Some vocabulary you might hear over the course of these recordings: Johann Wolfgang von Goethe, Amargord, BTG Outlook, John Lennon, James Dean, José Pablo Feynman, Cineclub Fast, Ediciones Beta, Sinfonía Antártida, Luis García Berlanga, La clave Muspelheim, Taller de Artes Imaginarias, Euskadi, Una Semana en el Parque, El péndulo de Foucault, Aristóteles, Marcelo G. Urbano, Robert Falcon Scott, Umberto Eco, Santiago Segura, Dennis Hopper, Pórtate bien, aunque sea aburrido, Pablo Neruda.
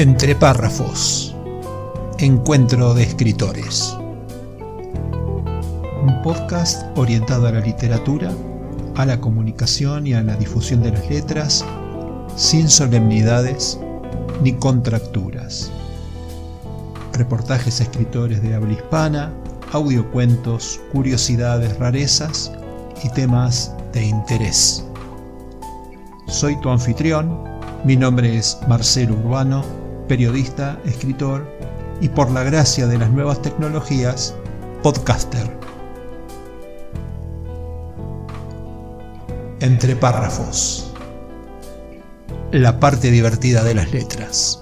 Entre párrafos. Encuentro de escritores. Un podcast orientado a la literatura, a la comunicación y a la difusión de las letras, sin solemnidades ni contracturas. Reportajes a escritores de habla hispana, audiocuentos, curiosidades, rarezas y temas de interés. Soy tu anfitrión, mi nombre es Marcelo Urbano, periodista, escritor y, por la gracia de las nuevas tecnologías, podcaster. Entre párrafos. La parte divertida de las letras.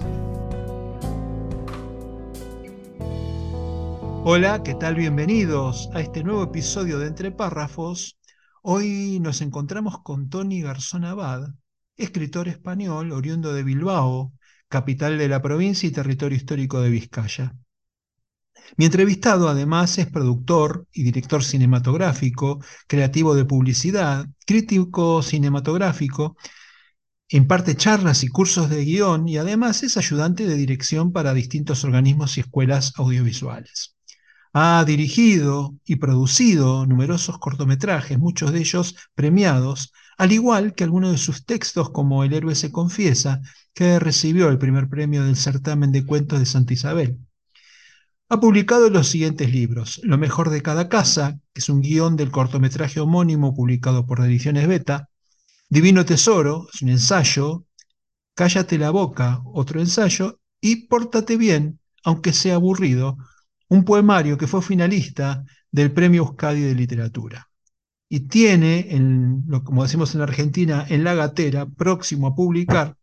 Hola, ¿qué tal? Bienvenidos a este nuevo episodio de Entre Párrafos. Hoy nos encontramos con Toni Garzón Abad, escritor español oriundo de Bilbao, capital de la provincia y territorio histórico de Vizcaya. Mi entrevistado además es productor y director cinematográfico, creativo de publicidad, crítico cinematográfico, imparte charlas y cursos de guión y además es ayudante de dirección para distintos organismos y escuelas audiovisuales. Ha dirigido y producido numerosos cortometrajes, muchos de ellos premiados, al igual que algunos de sus textos como El héroe se confiesa, que recibió el primer premio del certamen de cuentos de Santa Isabel. Ha publicado los siguientes libros: Lo mejor de cada casa, que es un guión del cortometraje homónimo publicado por Ediciones Beta; Divino tesoro, es un ensayo; Cállate la boca, otro ensayo; y Pórtate bien, aunque sea aburrido, un poemario que fue finalista del Premio Euskadi de Literatura. Y tiene, como decimos en Argentina, en la gatera, próximo a publicar,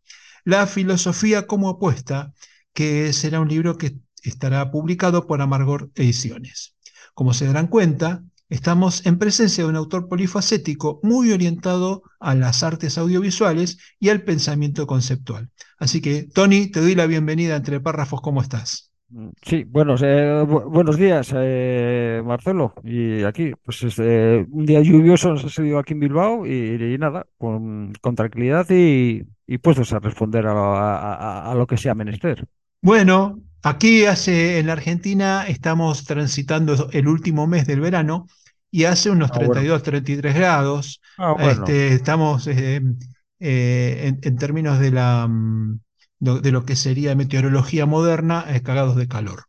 La filosofía como apuesta, que será un libro que estará publicado por Amargor Ediciones. Como se darán cuenta, estamos en presencia de un autor polifacético muy orientado a las artes audiovisuales y al pensamiento conceptual. Así que, Toni, te doy la bienvenida a Entre Párrafos. ¿Cómo estás? Sí, buenos días, Marcelo. Y aquí, pues un día lluvioso nos ha salido aquí en Bilbao y nada, con tranquilidad y puestos a responder a lo que sea menester. Bueno, aquí en la Argentina estamos transitando el último mes del verano y hace unos 32, 33 grados. Estamos en términos de de lo que sería meteorología moderna, cagados de calor.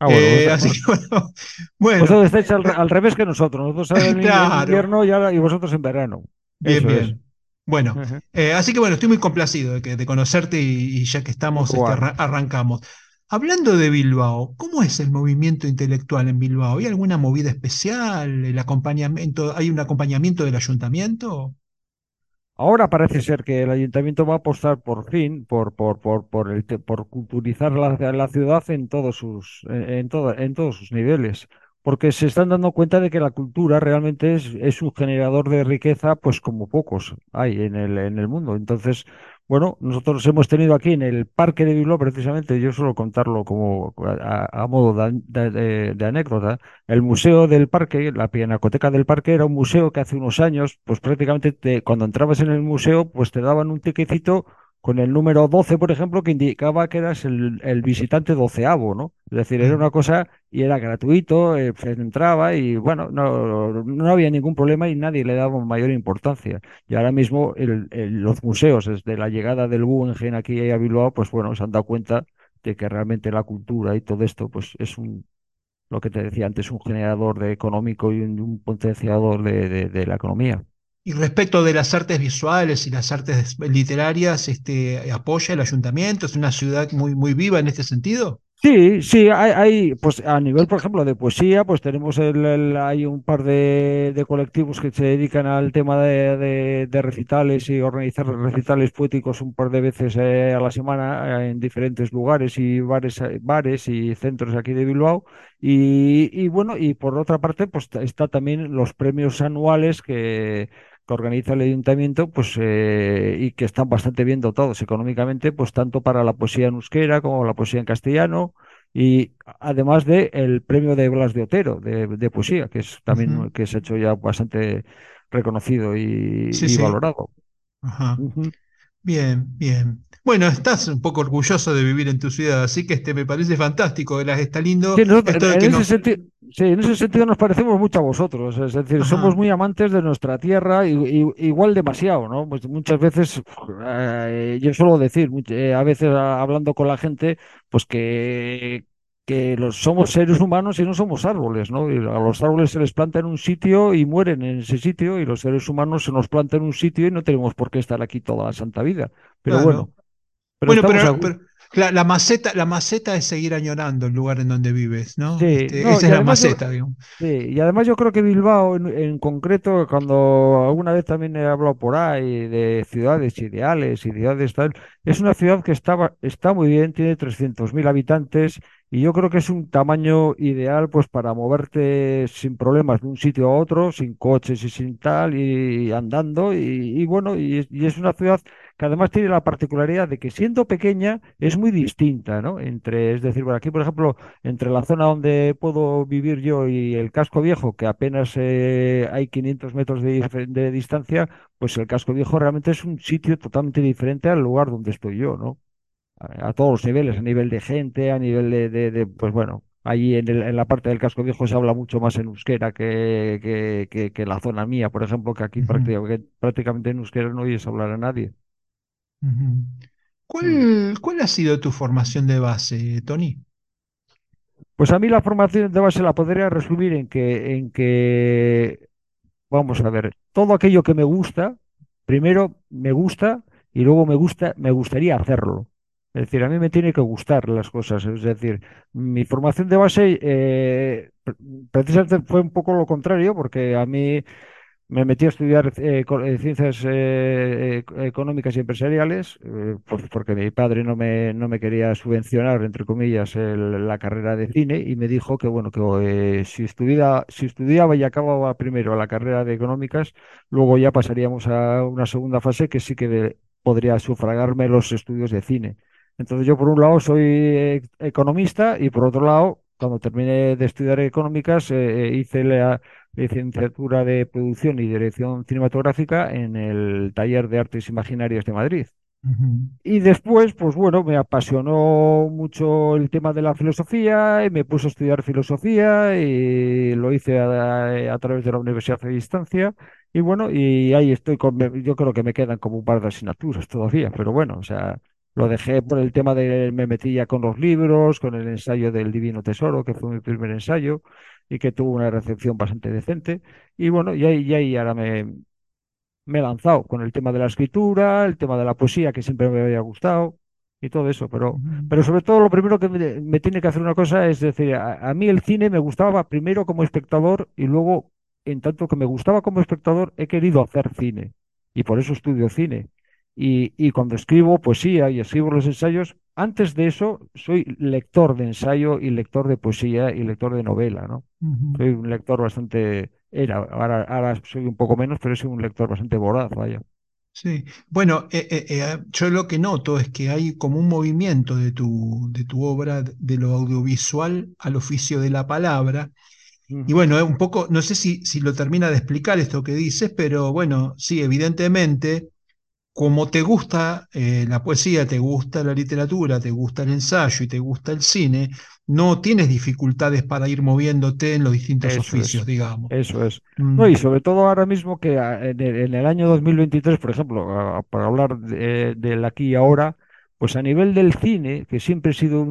Así que bueno. Vosotros estáis al revés que nosotros. Nosotros en invierno y vosotros en verano. Bien. Bueno, así que bueno, estoy muy complacido de conocerte y ya que estamos, arrancamos. Hablando de Bilbao, ¿cómo es el movimiento intelectual en Bilbao? ¿Hay alguna movida especial? ¿Hay un acompañamiento del ayuntamiento? Ahora parece ser que el ayuntamiento va a apostar por fin por culturizar la ciudad en todos sus niveles, porque se están dando cuenta de que la cultura realmente es un generador de riqueza, pues como pocos hay en el mundo. Entonces, bueno, nosotros hemos tenido aquí en el Parque de Bilbao, precisamente, yo suelo contarlo como a modo de anécdota, el Museo del Parque, la Pinacoteca del Parque, era un museo que hace unos años, pues prácticamente cuando entrabas en el museo, pues te daban un tiquecito con el número 12, por ejemplo, que indicaba que eras el visitante 12avo, ¿no? Es decir, era una cosa y era gratuito, entraba y, bueno, no había ningún problema y nadie le daba mayor importancia. Y ahora mismo los museos, desde la llegada del Guggenheim aquí a Bilbao, pues bueno, se han dado cuenta de que realmente la cultura y todo esto, pues es lo que te decía antes, un generador económico y un potenciador de la economía. Y respecto de las artes visuales y las artes literarias, ¿apoya el ayuntamiento? ¿Es una ciudad muy, muy viva en este sentido? Sí, hay pues a nivel, por ejemplo, de poesía, pues tenemos hay un par de colectivos que se dedican al tema de recitales y organizar recitales poéticos un par de veces a la semana en diferentes lugares y bares y centros aquí de Bilbao. Y bueno, y por otra parte, pues está también los premios anuales que organiza el ayuntamiento, pues y que están bastante bien dotados económicamente, pues tanto para la poesía en euskera como la poesía en castellano, y además del premio de Blas de Otero de poesía, que es también que se ha hecho ya bastante reconocido y valorado. Ajá. Bien, bien. Bueno, estás un poco orgulloso de vivir en tu ciudad, así que me parece fantástico. Está lindo. Sí, en ese sentido nos parecemos mucho a vosotros. Es decir, ajá, somos muy amantes de nuestra tierra, igual demasiado, ¿no? Muchas veces, yo suelo decir, a veces hablando con la gente, pues que somos seres humanos y no somos árboles, ¿no? Y a los árboles se les planta en un sitio y mueren en ese sitio, y los seres humanos se nos planta en un sitio y no tenemos por qué estar aquí toda la santa vida. Pero claro, bueno. Pero la maceta es seguir añorando el lugar en donde vives, ¿no? Sí, esa es la maceta, digamos. Sí, y además yo creo que Bilbao en concreto, cuando alguna vez también he hablado por ahí de ciudades ideales, tal, es una ciudad que está muy bien, tiene 300.000 habitantes, y yo creo que es un tamaño ideal pues para moverte sin problemas de un sitio a otro, sin coches y sin tal, y andando, y bueno, y es una ciudad que además tiene la particularidad de que siendo pequeña es muy distinta, ¿no? Es decir, por aquí, por ejemplo, entre la zona donde puedo vivir yo y el casco viejo, que apenas hay 500 metros de distancia, pues el casco viejo realmente es un sitio totalmente diferente al lugar donde estoy yo, ¿no? A todos los niveles, a nivel de gente, a nivel de pues bueno, allí en la parte del casco viejo se habla mucho más en euskera que la zona mía, por ejemplo, que aquí uh-huh, prácticamente en euskera no oyes hablar a nadie. Uh-huh. ¿Cuál ha sido tu formación de base, Toni? Pues a mí la formación de base la podría resumir en que vamos a ver, todo aquello que me gusta, primero me gusta y luego me gustaría hacerlo. Es decir, a mí me tiene que gustar las cosas. Es decir, mi formación de base precisamente fue un poco lo contrario, porque a mí me metí a estudiar ciencias económicas y empresariales, porque mi padre no me quería subvencionar, entre comillas, la carrera de cine, y me dijo que bueno, que si estudiaba y acababa primero la carrera de económicas, luego ya pasaríamos a una segunda fase que sí que podría sufragarme los estudios de cine. Entonces yo por un lado soy economista y por otro lado, cuando terminé de estudiar económicas, hice la licenciatura de producción y dirección cinematográfica en el taller de artes imaginarias de Madrid. Uh-huh. Y después, pues bueno, me apasionó mucho el tema de la filosofía y me puse a estudiar filosofía y lo hice a través de la universidad a distancia. Y bueno, y ahí estoy yo creo que me quedan como un par de asignaturas todavía, pero bueno, o sea, lo dejé por el tema me metí ya con los libros, con el ensayo del Divino Tesoro, que fue mi primer ensayo y que tuvo una recepción bastante decente. Y bueno, y ahí ahora me he lanzado con el tema de la escritura, el tema de la poesía, que siempre me había gustado, y todo eso, pero sobre todo lo primero que me tiene que hacer una cosa es decir, a mí el cine me gustaba primero como espectador y luego, en tanto que me gustaba como espectador, he querido hacer cine y por eso estudio cine. Y cuando escribo poesía y escribo los ensayos, antes de eso soy lector de ensayo y lector de poesía y lector de novela, ¿no? Uh-huh. Soy un lector bastante... Ahora soy un poco menos, pero soy un lector bastante voraz, vaya. Sí, bueno, yo lo que noto es que hay como un movimiento de tu obra, de lo audiovisual al oficio de la palabra. Y bueno, un poco, no sé si lo termina de explicar esto que dices, pero bueno, sí, evidentemente, como te gusta la poesía, te gusta la literatura, te gusta el ensayo y te gusta el cine, no tienes dificultades para ir moviéndote en los distintos oficios, digamos. Eso es. No, y sobre todo ahora mismo que en el año 2023, por ejemplo, para hablar del aquí y ahora, pues a nivel del cine, que siempre he sido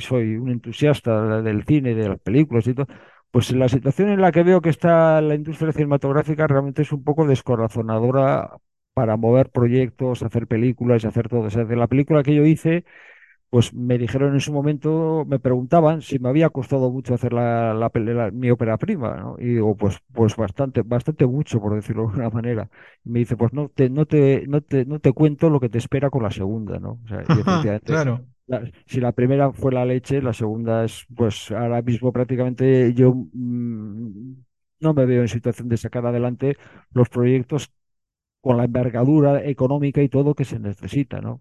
soy un entusiasta del cine, de las películas y todo, pues la situación en la que veo que está la industria cinematográfica realmente es un poco descorazonadora para mover proyectos, hacer películas y hacer todo. O sea, de la película que yo hice, pues me dijeron en su momento, me preguntaban si me había costado mucho hacer mi ópera prima, ¿no? Y digo, pues bastante mucho, por decirlo de alguna manera. Y me dice, pues no te cuento lo que te espera con la segunda, ¿no? O sea, y efectivamente, claro. Si la primera fue la leche, la segunda es, pues ahora mismo prácticamente yo no me veo en situación de sacar adelante los proyectos con la envergadura económica y todo que se necesita, ¿no?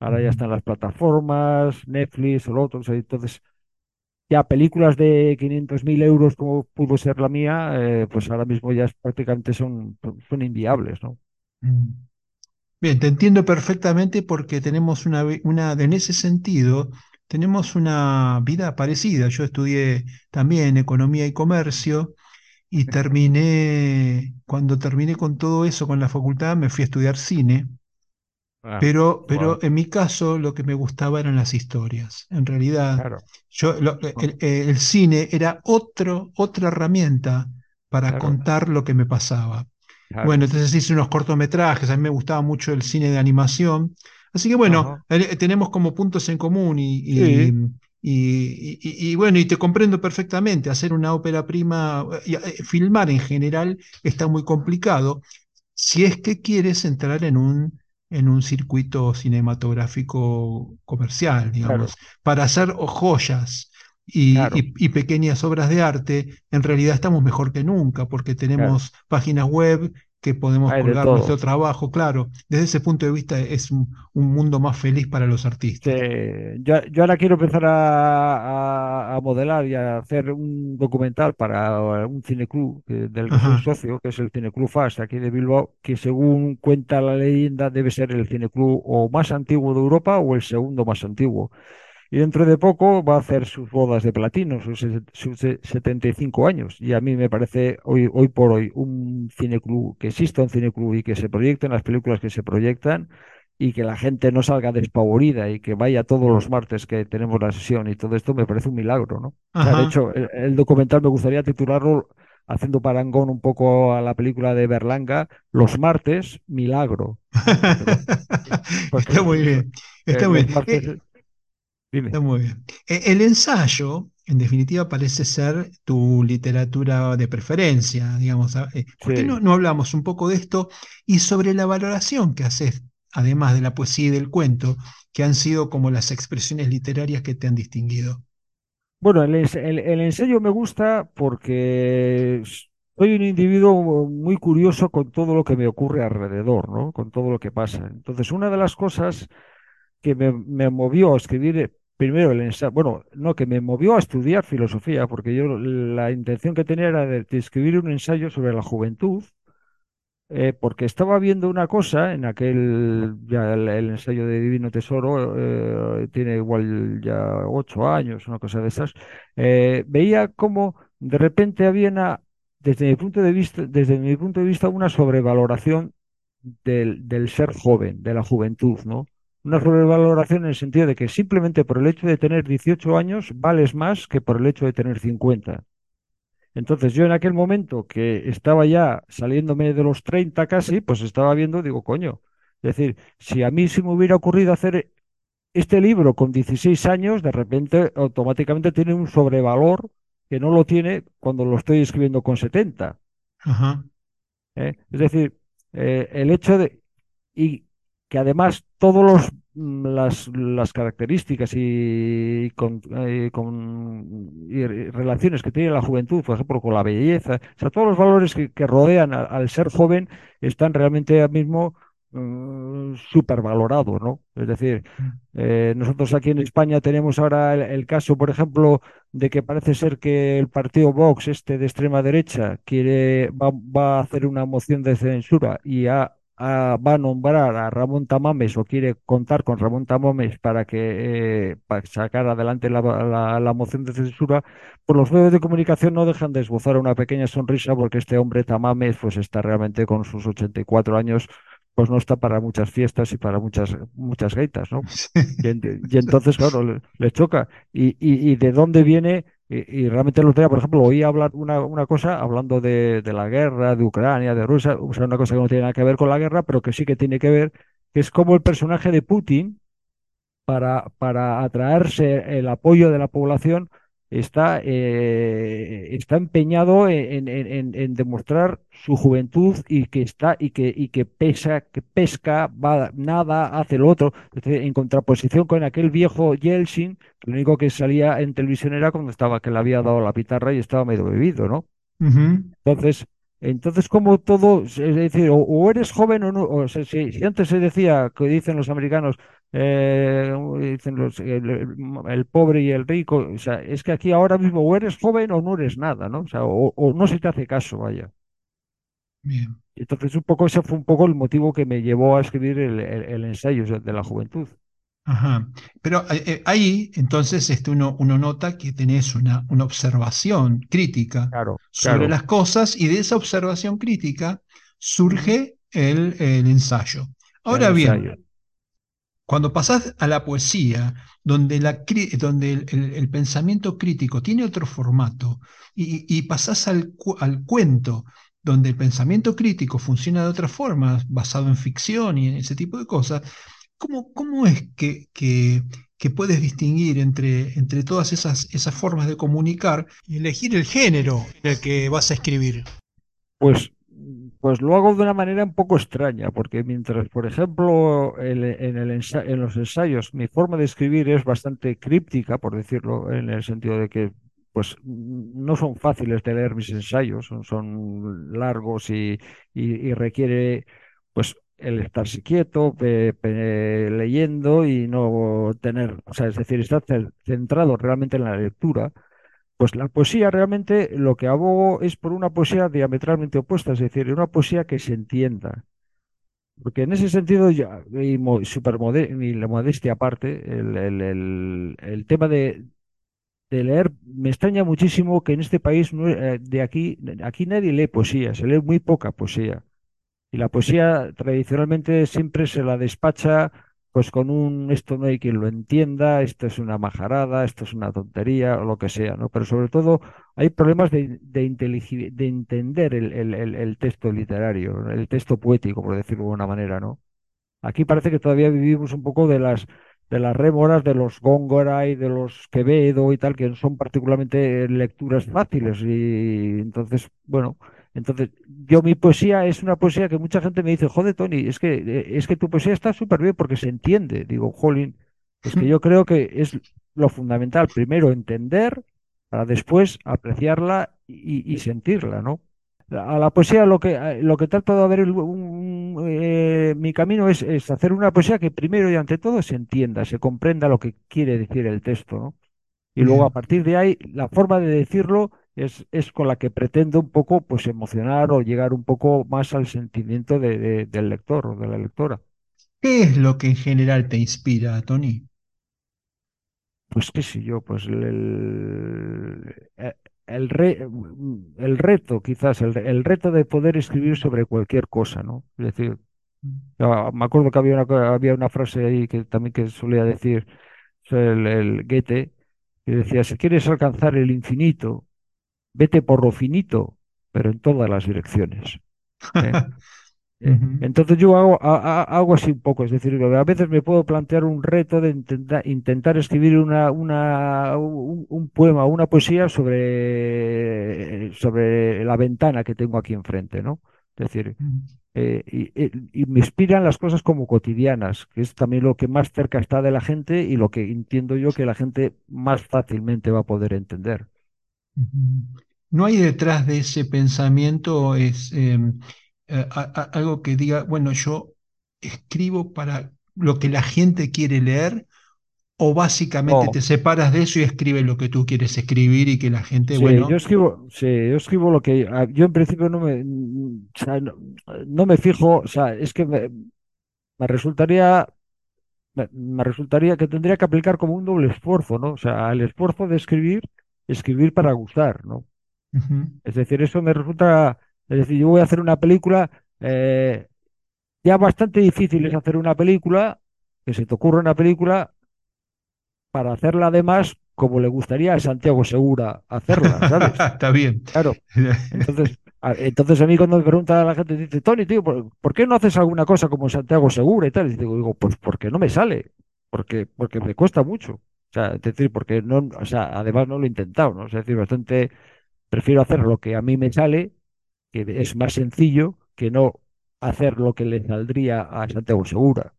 Ahora ya están las plataformas, Netflix o lo otro, o sea, entonces ya películas de 500.000 euros como pudo ser la mía, pues ahora mismo ya prácticamente son inviables, ¿no? Bien, te entiendo perfectamente porque tenemos en ese sentido, tenemos una vida parecida. Yo estudié también economía y comercio y cuando terminé con todo eso, con la facultad, me fui a estudiar cine. Pero en mi caso lo que me gustaba eran las historias. En realidad, el cine era otra herramienta para contar lo que me pasaba. Claro. Bueno, entonces hice unos cortometrajes, a mí me gustaba mucho el cine de animación. Así que bueno, tenemos como puntos en común y bueno, y te comprendo perfectamente. Hacer una ópera prima, filmar en general, está muy complicado si es que quieres entrar en un circuito cinematográfico comercial, digamos, para hacer joyas y pequeñas obras de arte. En realidad estamos mejor que nunca porque tenemos páginas web que podemos colgar nuestro trabajo. Claro, desde ese punto de vista es un mundo más feliz para los artistas. Yo ahora quiero empezar a modelar y a hacer un documental para un cineclub del que soy socio, que es el Cineclub FAST aquí de Bilbao, que según cuenta la leyenda debe ser el cineclub o más antiguo de Europa o el segundo más antiguo. Y dentro de poco va a hacer sus bodas de platino, sus 75 años. Y a mí me parece, hoy por hoy, un cineclub, que exista un cineclub y que se proyecten las películas que se proyectan y que la gente no salga despavorida y que vaya todos los martes que tenemos la sesión y todo esto, me parece un milagro, ¿no? O sea, de hecho, el documental me gustaría titularlo, haciendo parangón un poco a la película de Berlanga, Los martes, milagro. Porque, está muy bien, está muy bien. Dime. Está muy bien. El ensayo, en definitiva, parece ser tu literatura de preferencia, digamos. ¿Por qué no hablamos un poco de esto y sobre la valoración que haces, además de la poesía y del cuento, que han sido como las expresiones literarias que te han distinguido? Bueno, el ensayo me gusta porque soy un individuo muy curioso con todo lo que me ocurre alrededor, ¿no? Con todo lo que pasa. Entonces, una de las cosas que me movió a escribir primero el ensayo, bueno, no, que me movió a estudiar filosofía, porque yo la intención que tenía era de escribir un ensayo sobre la juventud, porque estaba viendo una cosa en aquel, ya el ensayo de Divino Tesoro, tiene igual ya 8 años, una cosa de esas, veía como de repente había desde mi punto de vista, una sobrevaloración del ser joven, de la juventud, ¿no? Una sobrevaloración en el sentido de que simplemente por el hecho de tener 18 años vales más que por el hecho de tener 50. Entonces yo en aquel momento que estaba ya saliéndome de los 30 casi, pues estaba viendo, digo, coño, es decir, si a mí se me hubiera ocurrido hacer este libro con 16 años, de repente automáticamente tiene un sobrevalor que no lo tiene cuando lo estoy escribiendo con 70. Ajá. Es decir, el hecho de... Y que además todas las características y relaciones que tiene la juventud, por ejemplo, con la belleza, o sea, todos los valores que rodean al ser joven están realmente ahora mismo supervalorados, ¿no? Es decir, nosotros aquí en España tenemos ahora el caso, por ejemplo, de que parece ser que el partido Vox, este de extrema derecha, va a hacer una moción de censura y va a nombrar a Ramón Tamames o quiere contar con Ramón Tamames para sacar adelante la moción de censura. Por los medios de comunicación no dejan de esbozar una pequeña sonrisa porque este hombre Tamames pues está realmente con sus 84 años, pues no está para muchas fiestas y para muchas gaitas, ¿no? Y entonces, claro, le choca. ¿Y de dónde viene? Y realmente el otro día, por ejemplo, oí hablar una cosa hablando de la guerra, de Ucrania, de Rusia, o sea, una cosa que no tiene nada que ver con la guerra, pero que sí que tiene que ver, que es como el personaje de Putin, para atraerse el apoyo de la población, está empeñado en demostrar su juventud y que está que pesca, va, nada, hace lo otro, en contraposición con aquel viejo Yeltsin, que lo único que salía en televisión era cuando estaba, que le había dado la pitarra y estaba medio bebido, ¿no? Entonces, como todo, es decir, o eres joven o no, o sea, si antes se decía, que dicen los americanos, dicen el pobre y el rico, o sea, es que aquí ahora mismo o eres joven o no eres nada, ¿no? O sea, o no se te hace caso, vaya. Bien. Y entonces un poco ese fue un poco el motivo que me llevó a escribir el ensayo de la juventud. Ajá. Pero ahí, entonces, uno nota que tenés una observación crítica, claro, sobre las cosas, y de esa observación crítica surge el ensayo. Ahora bien, cuando pasás a la poesía, donde el pensamiento crítico tiene otro formato, y pasás al cuento, donde el pensamiento crítico funciona de otra forma, basado en ficción y en ese tipo de cosas, ¿cómo es que puedes distinguir entre todas esas formas de comunicar y elegir el género en el que vas a escribir? Pues lo hago de una manera un poco extraña, porque mientras, por ejemplo, en los ensayos mi forma de escribir es bastante críptica, por decirlo, en el sentido de que pues no son fáciles de leer mis ensayos, son largos y requiere pues el estarse quieto, leyendo y no tener, o sea, es decir, estar centrado realmente en la lectura. Pues la poesía, realmente lo que abogo es por una poesía diametralmente opuesta, es decir, una poesía que se entienda. Porque en ese sentido, y la modestia aparte, el tema de leer, me extraña muchísimo que en este país, aquí nadie lee poesía, se lee muy poca poesía. Y la poesía tradicionalmente siempre se la despacha pues con esto no hay quien lo entienda, esto es una majarada, esto es una tontería o lo que sea, ¿no? Pero sobre todo hay problemas de entender el texto literario, el texto poético, por decirlo de una manera, ¿no? Aquí parece que todavía vivimos un poco de las rémoras, de los Góngora y de los Quevedo y tal, que son particularmente lecturas fáciles. Y entonces, bueno, mi poesía es una poesía que mucha gente me dice, joder, Toni, es que tu poesía está súper bien porque se entiende. Digo, jolín, es que yo creo que es lo fundamental, primero entender, para después apreciarla y sentirla, ¿no? A la poesía lo que trato de ver, mi camino es hacer una poesía que primero y ante todo se entienda, se comprenda lo que quiere decir el texto, ¿no? Y luego a partir de ahí, la forma de decirlo es con la que pretendo un poco pues emocionar o llegar un poco más al sentimiento del lector o de la lectora. ¿Qué es lo que en general te inspira, Toni? Pues qué sé yo, pues el reto, quizás, el reto de poder escribir sobre cualquier cosa, ¿no? Es decir, me acuerdo que había una frase ahí que también que solía decir el Goethe, que decía, si quieres alcanzar el infinito, vete por lo finito, pero en todas las direcciones. Entonces yo hago así un poco, es decir, a veces me puedo plantear un reto de intentar escribir un poema, una poesía sobre la ventana que tengo aquí enfrente, ¿no? Es decir, y me inspiran las cosas como cotidianas, que es también lo que más cerca está de la gente y lo que entiendo yo que la gente más fácilmente va a poder entender. ¿No hay detrás de ese pensamiento algo que diga, bueno, yo escribo para lo que la gente quiere leer, o básicamente te separas de eso y escribes lo que tú quieres escribir y que la gente, yo escribo lo que yo en principio no me fijo, o sea, es que me resultaría que tendría que aplicar como un doble esfuerzo, ¿no? O sea, el esfuerzo de escribir para gustar, ¿no? Es decir, eso me resulta. Es decir, yo voy a hacer una película, ya bastante difícil es hacer una película, que se te ocurra una película, para hacerla además como le gustaría a Santiago Segura hacerla, ¿sabes? Está bien. Claro. Entonces a mí cuando me pregunta a la gente, dice, Toni, tío, ¿por qué no haces alguna cosa como Santiago Segura y tal? Y digo, pues porque no me sale, porque me cuesta mucho. O sea, es decir, porque no, o sea, además no lo he intentado, ¿no? Es decir, bastante prefiero hacer lo que a mí me sale, que es más sencillo, que no hacer lo que le saldría a Santiago Segura.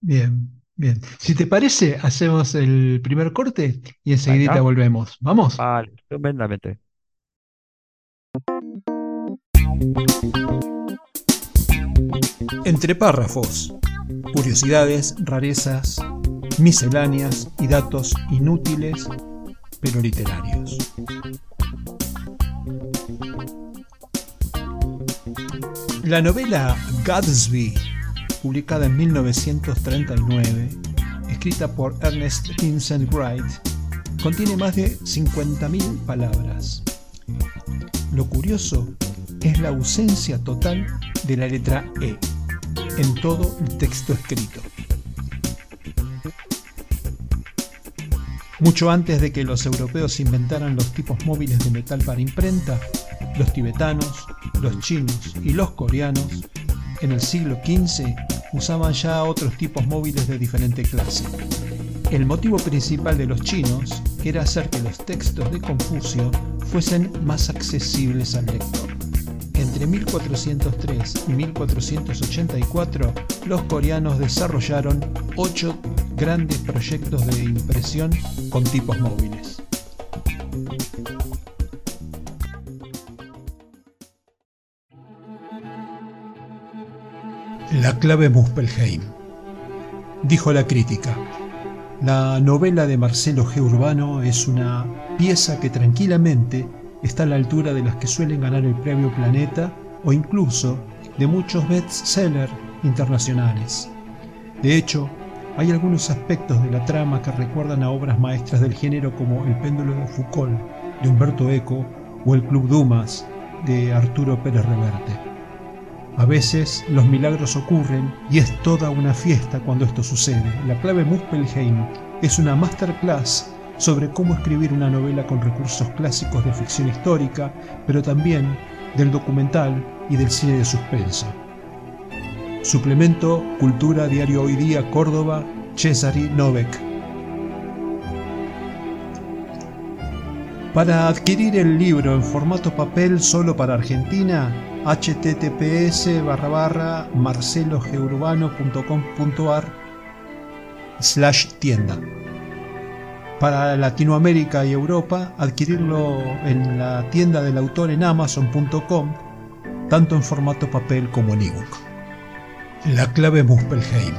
Bien, bien. Si te parece, hacemos el primer corte y enseguidita volvemos. ¿Vamos? Vale, tremendamente. Entre párrafos, curiosidades, rarezas, misceláneas y datos inútiles, pero literarios. La novela Gatsby, publicada en 1939, escrita por Ernest Vincent Wright, contiene más de 50.000 palabras. Lo curioso es la ausencia total de la letra E en todo el texto escrito. Mucho antes de que los europeos inventaran los tipos móviles de metal para imprenta, los tibetanos, los chinos y los coreanos, en el siglo XV, usaban ya otros tipos móviles de diferente clase. El motivo principal de los chinos era hacer que los textos de Confucio fuesen más accesibles al lector. Entre 1403 y 1484, los coreanos desarrollaron 8 grandes proyectos de impresión con tipos móviles. La clave Muspelheim, dijo la crítica. La novela de Marcelo G. Urbano es una pieza que tranquilamente está a la altura de las que suelen ganar el premio Planeta o incluso de muchos bestsellers internacionales. De hecho, hay algunos aspectos de la trama que recuerdan a obras maestras del género como El péndulo de Foucault, de Humberto Eco, o El Club Dumas, de Arturo Pérez Reverte. A veces los milagros ocurren y es toda una fiesta cuando esto sucede. La clave Muspelheim es una masterclass sobre cómo escribir una novela con recursos clásicos de ficción histórica, pero también del documental y del cine de suspenso. Suplemento Cultura, Diario Hoy Día, Córdoba, Cesare Novek. Para adquirir el libro en formato papel solo para Argentina, https://marcelogurbano.com.ar/tienda. Para Latinoamérica y Europa, adquirirlo en la tienda del autor en amazon.com, tanto en formato papel como en ebook. La clave Muspelheim.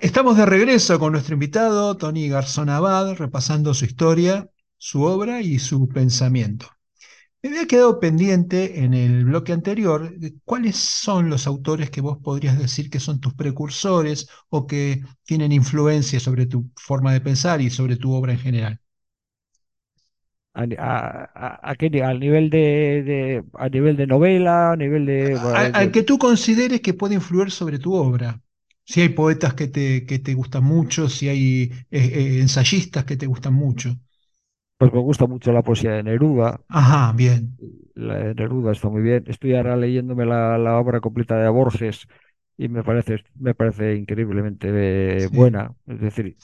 Estamos de regreso con nuestro invitado, Toni Garzón Abad, repasando su historia, su obra y su pensamiento. Me había quedado pendiente en el bloque anterior cuáles son los autores que vos podrías decir que son tus precursores o que tienen influencia sobre tu forma de pensar y sobre tu obra en general. ¿A nivel de novela, a nivel de...? Al que tú consideres que puede influir sobre tu obra. Si hay poetas que te gustan mucho, si hay ensayistas que te gustan mucho. Pues me gusta mucho la poesía de Neruda. Ajá, bien. La de Neruda está muy bien. Estoy ahora leyéndome la obra completa de Borges y me parece increíblemente buena. Es decir,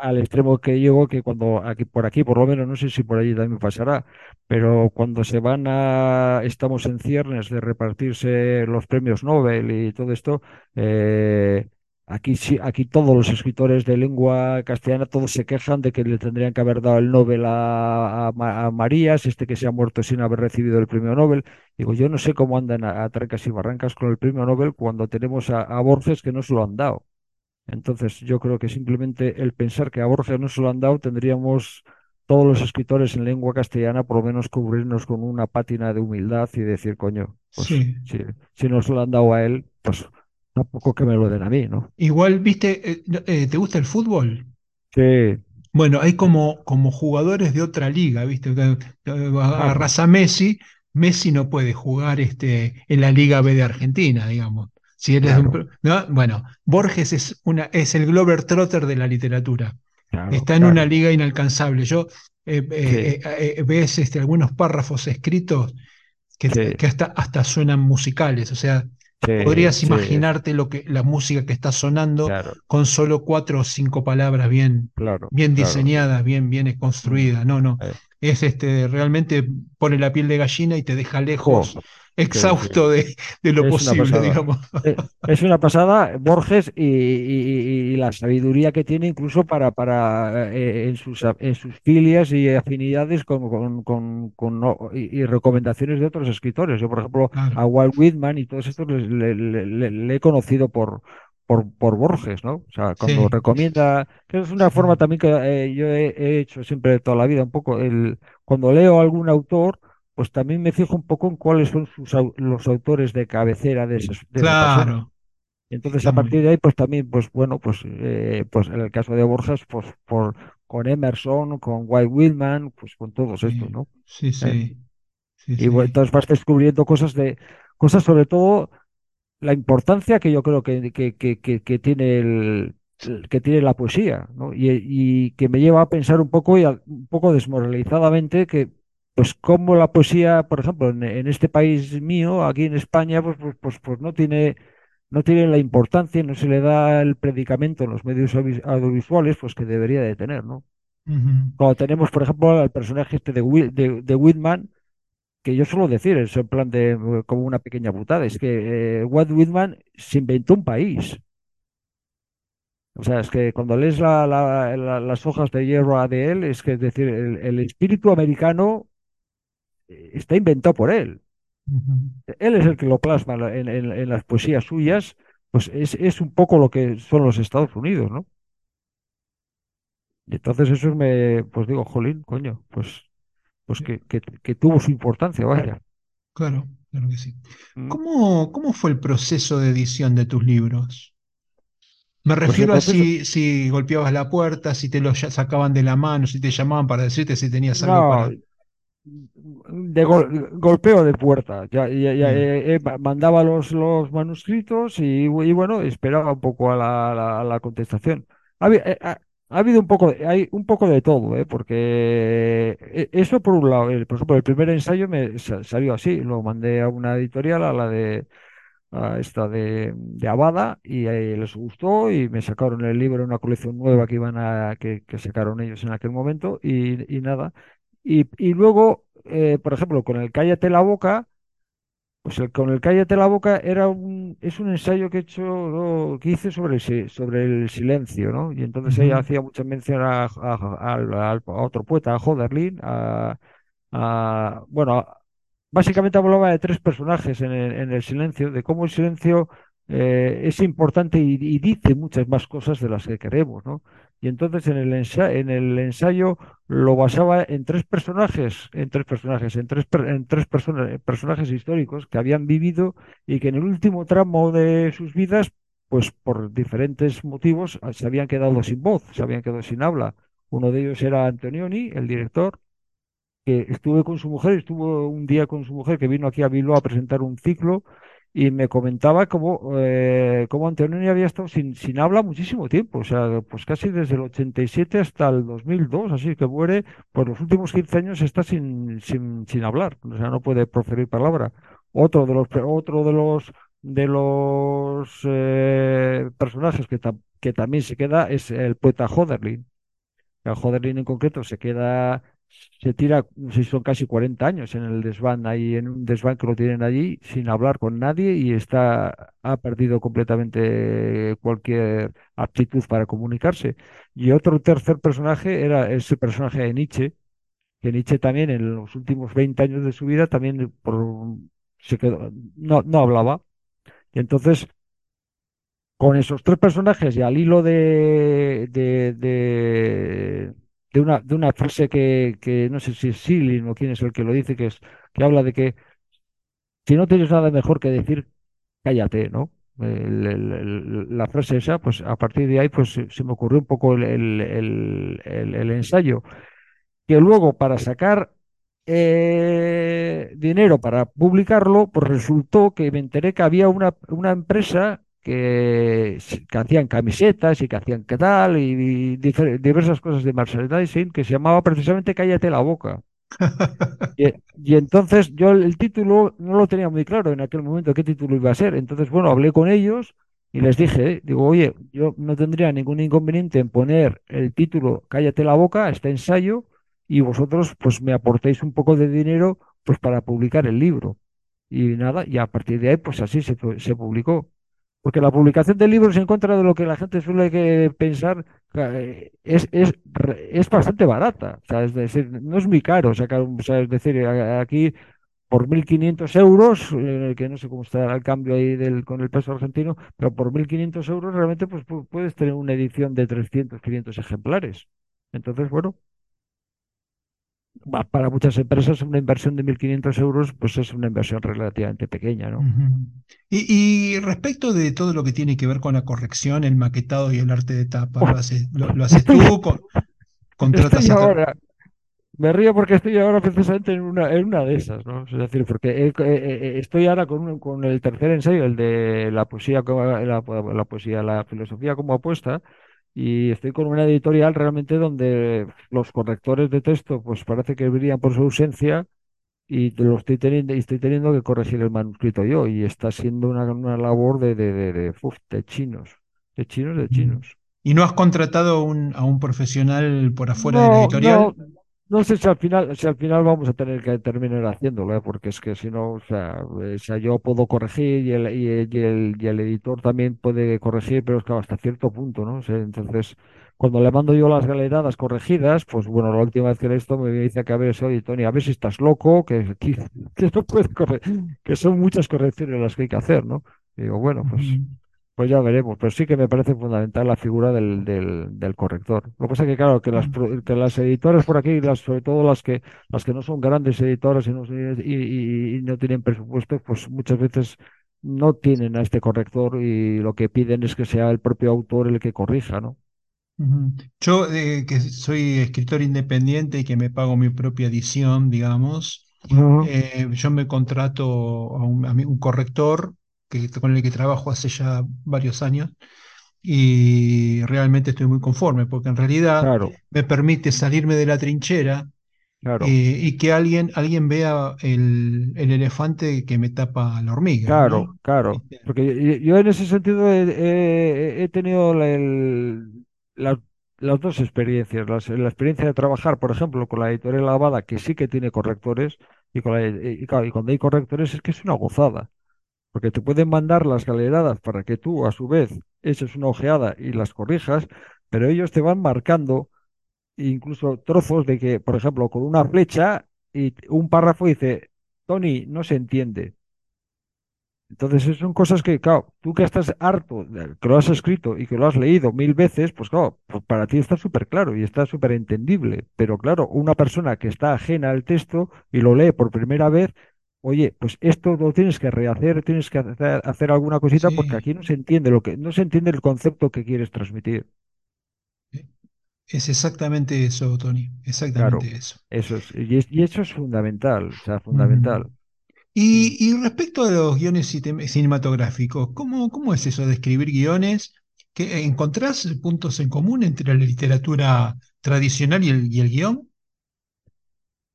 al extremo que llego, que cuando aquí, por lo menos, no sé si por allí también pasará, pero cuando estamos en ciernes de repartirse los premios Nobel y todo esto, Aquí todos los escritores de lengua castellana, todos se quejan de que le tendrían que haber dado el Nobel a Marías, que se ha muerto sin haber recibido el premio Nobel. Digo, yo no sé cómo andan a trancas y barrancas con el premio Nobel cuando tenemos a Borges que no se lo han dado. Entonces yo creo que simplemente el pensar que a Borges no se lo han dado, tendríamos todos los escritores en lengua castellana por lo menos cubrirnos con una pátina de humildad y decir, coño, pues, si no se lo han dado a él, pues... tampoco que me lo den a mí, ¿no? Igual, viste, ¿te gusta el fútbol? Sí. Bueno, hay como jugadores de otra liga, ¿viste? Agarras a Messi no puede jugar en la Liga B de Argentina, digamos. Si eres ¿no? Bueno, Borges es el globetrotter de la literatura. Claro, está en una liga inalcanzable. Yo ves algunos párrafos escritos que hasta suenan musicales, o sea... Podrías imaginarte la música que está sonando con solo 4 o 5 palabras bien diseñadas, bien construidas. No. Es realmente pone la piel de gallina y te deja lejos, exhausto de lo posible, digamos. Es una pasada, Borges, y la sabiduría que tiene incluso para en sus filias y afinidades con recomendaciones de otros escritores. Yo, por ejemplo, a Walt Whitman y todos estos le he conocido por por Borges, ¿no? O sea, cuando recomienda, que es una forma también que yo he hecho siempre toda la vida, un poco, cuando leo algún autor, pues también me fijo un poco en cuáles son los autores de cabecera de esa persona. Claro. Entonces, a partir de ahí, pues también, pues bueno, pues en el caso de Borges, pues con Emerson, con Walt Whitman, pues con todos estos, ¿no? Y bueno, entonces vas descubriendo cosas sobre todo la importancia que yo creo que tiene la poesía, ¿no? Y que me lleva a pensar un poco y un poco desmoralizadamente que pues cómo la poesía, por ejemplo, en este país mío, aquí en España, pues no tiene la importancia, no se le da el predicamento en los medios audiovisuales pues que debería de tener, ¿no? Uh-huh. Cuando tenemos, por ejemplo, al personaje este de Whitman, que yo suelo decir, es en plan de como una pequeña putada, es que Walt Whitman se inventó un país. O sea, es que cuando lees las hojas de hierro de él, es decir, el espíritu americano está inventado por él. Uh-huh. Él es el que lo plasma en las poesías suyas, pues es un poco lo que son los Estados Unidos, ¿no? Y entonces eso pues digo, jolín, coño, pues que tuvo su importancia, vaya. Claro, claro que sí. ¿Cómo fue el proceso de edición de tus libros? Me refiero a si golpeabas la puerta, si te los sacaban de la mano, si te llamaban para decirte si tenías algo para... De golpeo de puerta. Mandaba los manuscritos y bueno, esperaba un poco a la contestación. Ha habido un poco de todo, porque eso por un lado, por ejemplo, el primer ensayo me salió así, lo mandé a una editorial, a esta de Abada, y les gustó y me sacaron el libro, una colección nueva que que sacaron ellos en aquel momento y nada. Y luego, por ejemplo, con el Cállate la boca, pues con el Cállate la boca es un ensayo que hice sobre el silencio, ¿no? Y entonces ella hacía mucha mención a otro poeta, a Hölderlin, bueno, básicamente hablaba de tres personajes en el silencio, de cómo el silencio es importante y dice muchas más cosas de las que queremos, ¿no? Y entonces en el ensayo lo basaba en tres personajes históricos que habían vivido y que en el último tramo de sus vidas, pues por diferentes motivos, se habían quedado sin voz, se habían quedado sin habla. Uno de ellos era Antonioni, el director, que estuvo un día con su mujer, que vino aquí a Bilbao a presentar un ciclo, y me comentaba cómo Antonioni había estado sin habla muchísimo tiempo, o sea, pues casi desde el 87 hasta el 2002, así que muere, pues los últimos 15 años está sin hablar, o sea, no puede proferir palabra. Otro de los personajes que también se queda es el poeta Hölderlin. El Hölderlin en concreto son casi 40 años en el desván, ahí en un desván que lo tienen allí sin hablar con nadie, y ha perdido completamente cualquier aptitud para comunicarse. Y otro tercer personaje era ese personaje de Nietzsche, que Nietzsche también en los últimos 20 años de su vida también se quedó, no hablaba. Y entonces, con esos tres personajes y al hilo de una frase que no sé si es Silin o quién es el que lo dice, que habla de que si no tienes nada mejor que decir, cállate, ¿no? La frase esa, pues a partir de ahí pues se me ocurrió un poco el ensayo. Que luego para sacar dinero para publicarlo, pues resultó que me enteré que había una empresa que hacían camisetas y que hacían qué tal y diversas cosas de merchandising que se llamaba precisamente Cállate la boca. y entonces yo el título no lo tenía muy claro en aquel momento, qué título iba a ser. Entonces, bueno, hablé con ellos y les dije, digo, oye, yo no tendría ningún inconveniente en poner el título Cállate la boca a este ensayo y vosotros pues me aportéis un poco de dinero pues para publicar el libro. Y nada, y a partir de ahí pues así se publicó. Porque la publicación de libros en contra de lo que la gente suele pensar es bastante barata. O sea, es decir, no es muy caro sacar, o sea, es decir, aquí por 1.500 euros, que no sé cómo está el cambio ahí con el peso argentino, pero por 1.500 euros realmente pues puedes tener una edición de 300, 500 ejemplares. Entonces, bueno, para muchas empresas una inversión de 1.500 euros pues es una inversión relativamente pequeña, ¿no? Y respecto de todo lo que tiene que ver con la corrección, el maquetado y el arte de tapa, ¿lo haces tú? ¿Contratas ahora? Me río porque estoy ahora precisamente en una de esas, ¿no? Es decir, porque estoy ahora con el tercer ensayo, el de la filosofía como apuesta, y estoy con una editorial realmente donde los correctores de texto pues parece que brillan por su ausencia y estoy teniendo que corregir el manuscrito yo, y está siendo una labor de chinos. ¿Y no has contratado a un profesional por afuera de la editorial? No sé si al final vamos a tener que terminar haciéndolo, ¿eh? Porque es que si no, o sea, yo puedo corregir y el editor también puede corregir, pero es que hasta cierto punto, ¿no? O sea, entonces, cuando le mando yo las galeradas corregidas, pues bueno, la última vez que leí esto me dice que a ver, oye, Toni, a ver si estás loco, que no puedes corregir, que son muchas correcciones las que hay que hacer, ¿no? Y digo, bueno, pues ya veremos, pero sí que me parece fundamental la figura del corrector. Lo que pasa es que, claro, que las editoras por aquí, sobre todo las que no son grandes editoras y no tienen presupuesto, pues muchas veces no tienen a este corrector y lo que piden es que sea el propio autor el que corrija, ¿no? Yo, que soy escritor independiente y que me pago mi propia edición, digamos, yo me contrato a un corrector con el que trabajo hace ya varios años, y realmente estoy muy conforme, porque en realidad me permite salirme de la trinchera y que alguien vea el elefante que me tapa la hormiga. Claro, porque yo en ese sentido he tenido las dos experiencias, la experiencia de trabajar, por ejemplo, con la editorial Abad, que sí que tiene correctores, y cuando hay correctores es que es una gozada. Porque te pueden mandar las galeradas para que tú, a su vez, eches una ojeada y las corrijas, pero ellos te van marcando incluso trozos de que, por ejemplo, con una flecha y un párrafo dice, Toni, no se entiende. Entonces, son cosas que, claro, tú que estás harto, que lo has escrito y que lo has leído 1.000 veces, pues claro, para ti está súper claro y está súper entendible. Pero claro, una persona que está ajena al texto y lo lee por primera vez, oye, pues esto lo tienes que rehacer, tienes que hacer alguna cosita, sí, porque aquí no se entiende el concepto que quieres transmitir. Es exactamente eso, Toni, exactamente eso. Y eso es fundamental, o sea, fundamental. Y respecto a los guiones cinematográficos, ¿cómo es eso de escribir guiones? ¿Que encontrás puntos en común entre la literatura tradicional y el guión?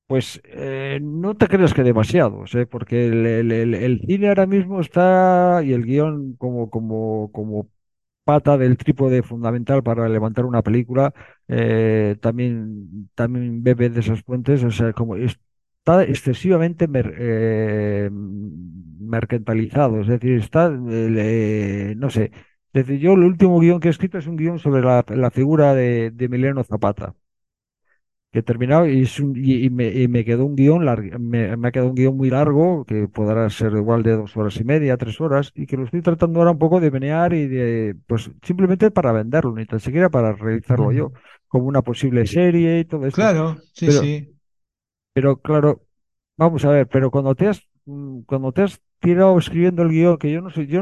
Pues no te creas que demasiados, ¿eh? Porque el cine ahora mismo está, y el guión como pata del trípode fundamental para levantar una película, también bebe de esas fuentes, o sea, como está excesivamente mercantilizado, es decir, está, no sé, es decir, yo el último guión que he escrito es un guión sobre la figura de Emiliano Zapata. Que he terminado y me quedó un guión me ha quedado un guión muy largo que podrá ser igual de 2 horas y media, 3 horas, y que lo estoy tratando ahora un poco de menear y pues simplemente para venderlo, ni tan siquiera para realizarlo yo, como una posible serie y todo eso. Claro, sí, Pero claro, vamos a ver, pero cuando te has tirado escribiendo el guión, que yo no soy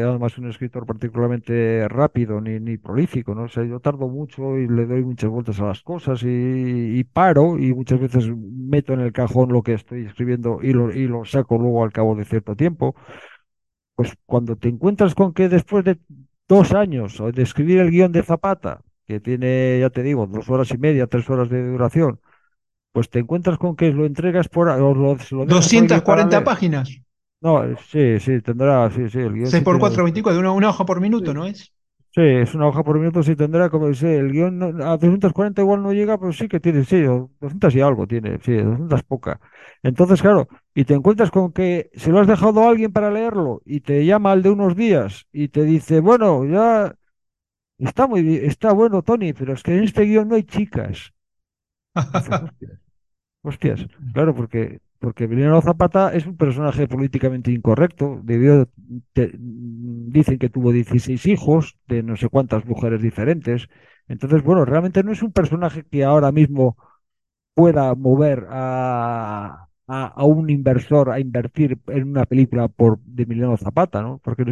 además un escritor particularmente rápido ni prolífico, ¿no? O sea, yo tardo mucho y le doy muchas vueltas a las cosas y paro, y muchas veces meto en el cajón lo que estoy escribiendo y lo saco luego al cabo de cierto tiempo. Pues cuando te encuentras con que después de 2 años de escribir el guión de Zapata, que tiene, ya te digo, 2 horas y media, 3 horas de duración, pues te encuentras con que lo entregas por 240 páginas. No, sí, tendrá, el guión. 6 por 4, 24, una hoja por minuto, sí. ¿No es? Sí, es una hoja por minuto, sí, tendrá, como dice, el guión a 240 igual no llega, pero sí que tiene, sí, 200 y algo tiene, sí, 200 poca. Entonces, claro, y te encuentras con que se lo has dejado a alguien para leerlo y te llama al de unos días y te dice, bueno, ya está muy bien, está bueno, Toni, pero es que en este guión no hay chicas. Hostias, claro, porque Porque Emiliano Zapata es un personaje políticamente incorrecto. Dicen que tuvo 16 hijos de no sé cuántas mujeres diferentes. Entonces, bueno, realmente no es un personaje que ahora mismo pueda mover a un inversor a invertir en una película de Emiliano Zapata, ¿no? Porque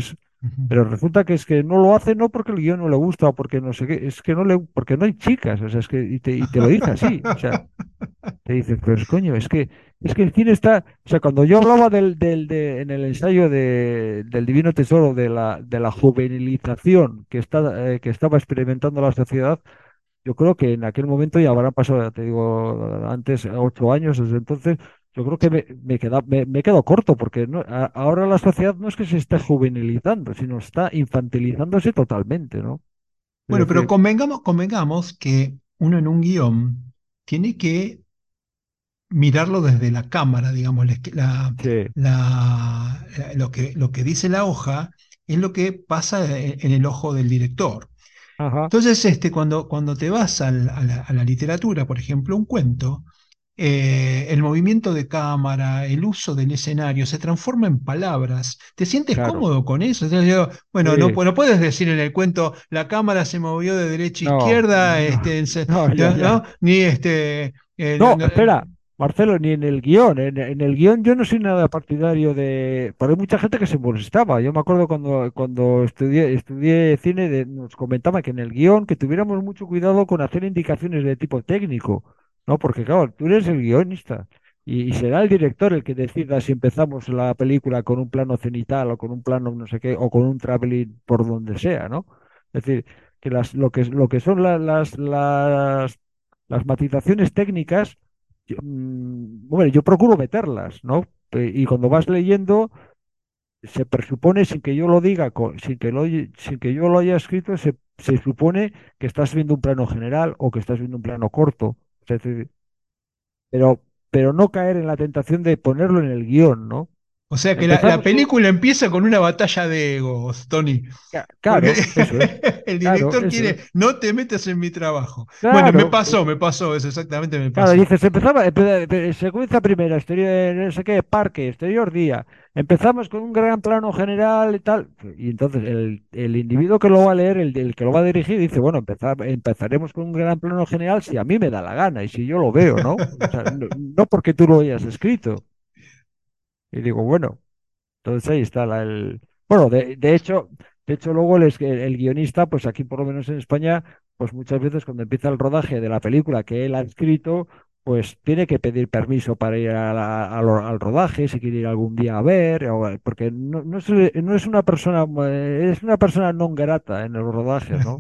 pero resulta que es que no lo hace no porque el guión no le gusta o porque no sé qué, es que porque no hay chicas, o sea, es que y te lo dice así, o sea, te dices, pues coño, es que el cine está, o sea, cuando yo hablaba en el ensayo del Divino Tesoro de la juvenilización que estaba experimentando la sociedad, yo creo que en aquel momento ya habrán pasado, ya te digo, antes 8 años desde entonces. Yo creo que me he quedado corto, porque ahora la sociedad no es que se esté juvenilizando, sino está infantilizándose totalmente, ¿no? Bueno, pero convengamos que uno en un guión tiene que mirarlo desde la cámara, digamos, lo que dice la hoja es lo que pasa en el ojo del director. Ajá. Entonces, cuando te vas a la literatura, por ejemplo, un cuento, el movimiento de cámara, el uso del escenario, se transforma en palabras. ¿Te sientes cómodo con eso? Entonces, no puedes decir en el cuento, la cámara se movió de derecha a izquierda, espera, Marcelo, ni en el guión. En el guión yo no soy nada partidario de... Pero hay mucha gente que se molestaba. Yo me acuerdo cuando estudié cine, nos comentaban que en el guión que tuviéramos mucho cuidado con hacer indicaciones de tipo técnico. No, porque claro, tú eres el guionista y será el director el que decida si empezamos la película con un plano cenital o con un plano no sé qué o con un travelling por donde sea, ¿no? Es decir, que lo que son las matizaciones técnicas, bueno, yo procuro meterlas, ¿no? Y cuando vas leyendo se presupone, sin que yo lo diga, sin que yo lo haya escrito, se supone que estás viendo un plano general o que estás viendo un plano corto. Pero no caer en la tentación de ponerlo en el guión, ¿no? O sea que la película empieza con una batalla de egos, Toni. Claro, eso es. El director quiere, no te metas en mi trabajo. Claro, bueno, me pasó, eso exactamente me pasó. Claro, dices, secuencia primera, exterior, no sé qué, parque, exterior día. Empezamos con un gran plano general y tal. Y entonces el individuo que lo va a leer, el que lo va a dirigir, dice, bueno, empezaremos con un gran plano general si a mí me da la gana y si yo lo veo, ¿no? O sea, no porque tú lo hayas escrito. Y digo, bueno, entonces ahí está Bueno, de hecho luego el guionista, pues aquí por lo menos en España, pues muchas veces cuando empieza el rodaje de la película que él ha escrito, pues tiene que pedir permiso para ir al rodaje, si quiere ir algún día a ver, porque no es una persona, es una persona non grata en el rodaje, ¿no?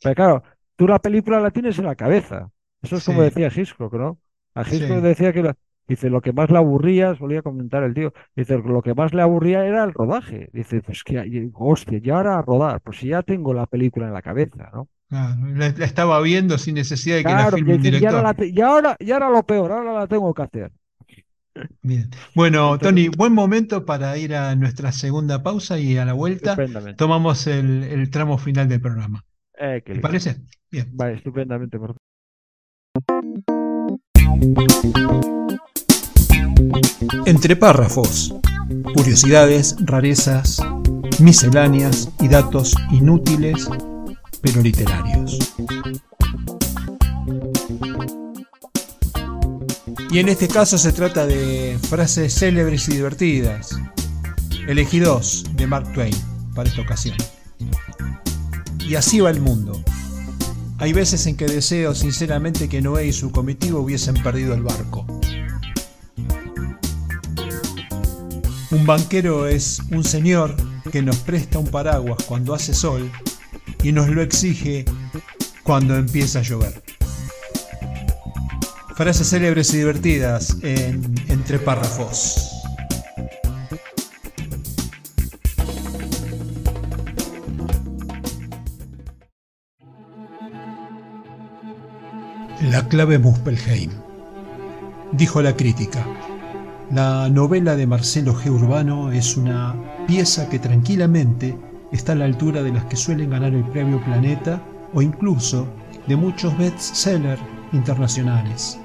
Pero claro, tú la película la tienes en la cabeza. Eso es como decía Hitchcock, ¿no? A Hitchcock decía que... Dice, lo que más le aburría, solía comentar el tío, dice, lo que más le aburría era el rodaje. Dice, pues que, hostia, ya ahora a rodar, pues si ya tengo la película en la cabeza, ¿no? Ah, la estaba viendo sin necesidad de que la filme un director. Y ahora lo peor, ahora la tengo que hacer. Bien. Bueno, Toni, buen momento para ir a nuestra segunda pausa y a la vuelta tomamos el tramo final del programa. ¿Te parece? Bien. Vale, estupendamente. Entre párrafos, curiosidades, rarezas, misceláneas y datos inútiles, pero literarios. Y en este caso se trata de frases célebres y divertidas. Elegí 2 de Mark Twain para esta ocasión. Y así va el mundo. Hay veces en que deseo sinceramente que Noé y su comitivo hubiesen perdido el barco. Un banquero es un señor que nos presta un paraguas cuando hace sol y nos lo exige cuando empieza a llover. Frases célebres y divertidas en Entre Párrafos. La clave Muspelheim, dijo la crítica. La novela de Marcelo G. Urbano es una pieza que tranquilamente está a la altura de las que suelen ganar el premio Planeta o incluso de muchos bestsellers internacionales.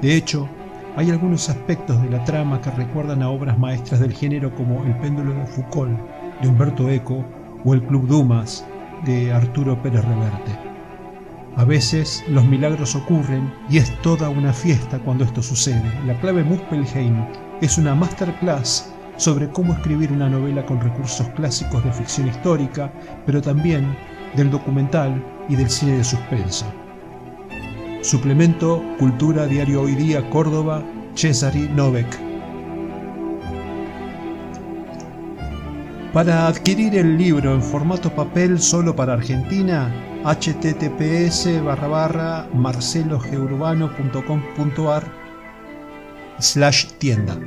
De hecho, Hay algunos aspectos de la trama que recuerdan a obras maestras del género como El péndulo de Foucault, de Humberto Eco, o El Club Dumas, de Arturo Pérez Reverte. A veces los milagros ocurren y es toda una fiesta cuando esto sucede. La clave Muspelheim es una masterclass sobre cómo escribir una novela con recursos clásicos de ficción histórica, pero también del documental y del cine de suspenso. Suplemento Cultura, Diario Hoy Día, Córdoba, Cesari Novek. Para adquirir el libro en formato papel solo para Argentina, https://marcelogurbano.com.ar/tienda.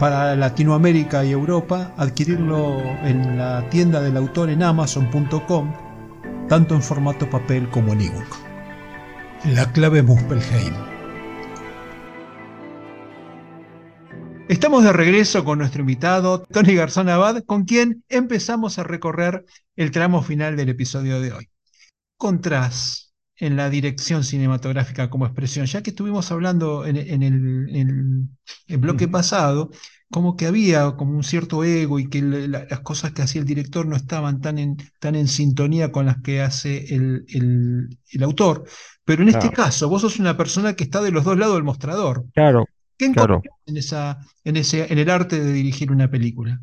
Para Latinoamérica y Europa, adquirirlo en la tienda del autor en amazon.com, tanto en formato papel como en ebook. La clave Muspelheim. Estamos de regreso con nuestro invitado, Toni Garzón Abad, con quien empezamos a recorrer el tramo final del episodio de hoy. Contras en la dirección cinematográfica como expresión, ya que estuvimos hablando en el bloque pasado, como que había como un cierto ego y que las cosas que hacía el director no estaban tan en sintonía con las que hace el autor. Pero en este caso, vos sos una persona que está de los dos lados del mostrador. Claro. ¿Qué encontrás en el arte de dirigir una película?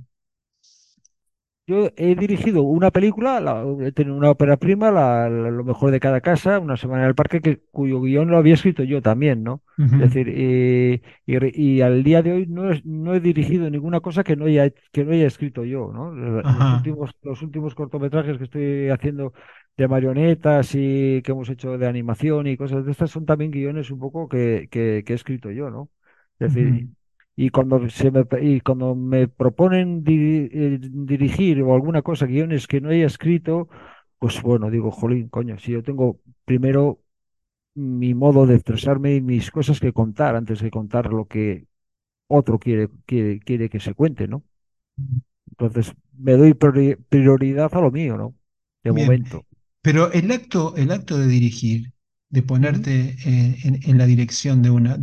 Yo he dirigido una película, he tenido una ópera prima, Lo mejor de cada casa, Una semana en el parque, cuyo guión lo había escrito yo también, ¿no? Uh-huh. Es decir, y al día de hoy no he dirigido ninguna cosa que no haya escrito yo, ¿no? Los últimos cortometrajes que estoy haciendo de marionetas y que hemos hecho de animación y cosas de estas son también guiones un poco que he escrito yo, ¿no? Es decir, uh-huh. Y cuando me proponen dirigir o alguna cosa, guiones que no haya escrito, pues bueno, digo, jolín, coño, si yo tengo primero mi modo de expresarme y mis cosas que contar antes de contar lo que otro quiere que se cuente, ¿no? Entonces me doy prioridad a lo mío, ¿no? De Bien. Momento. Pero el acto de dirigir, de ponerte en la dirección de una,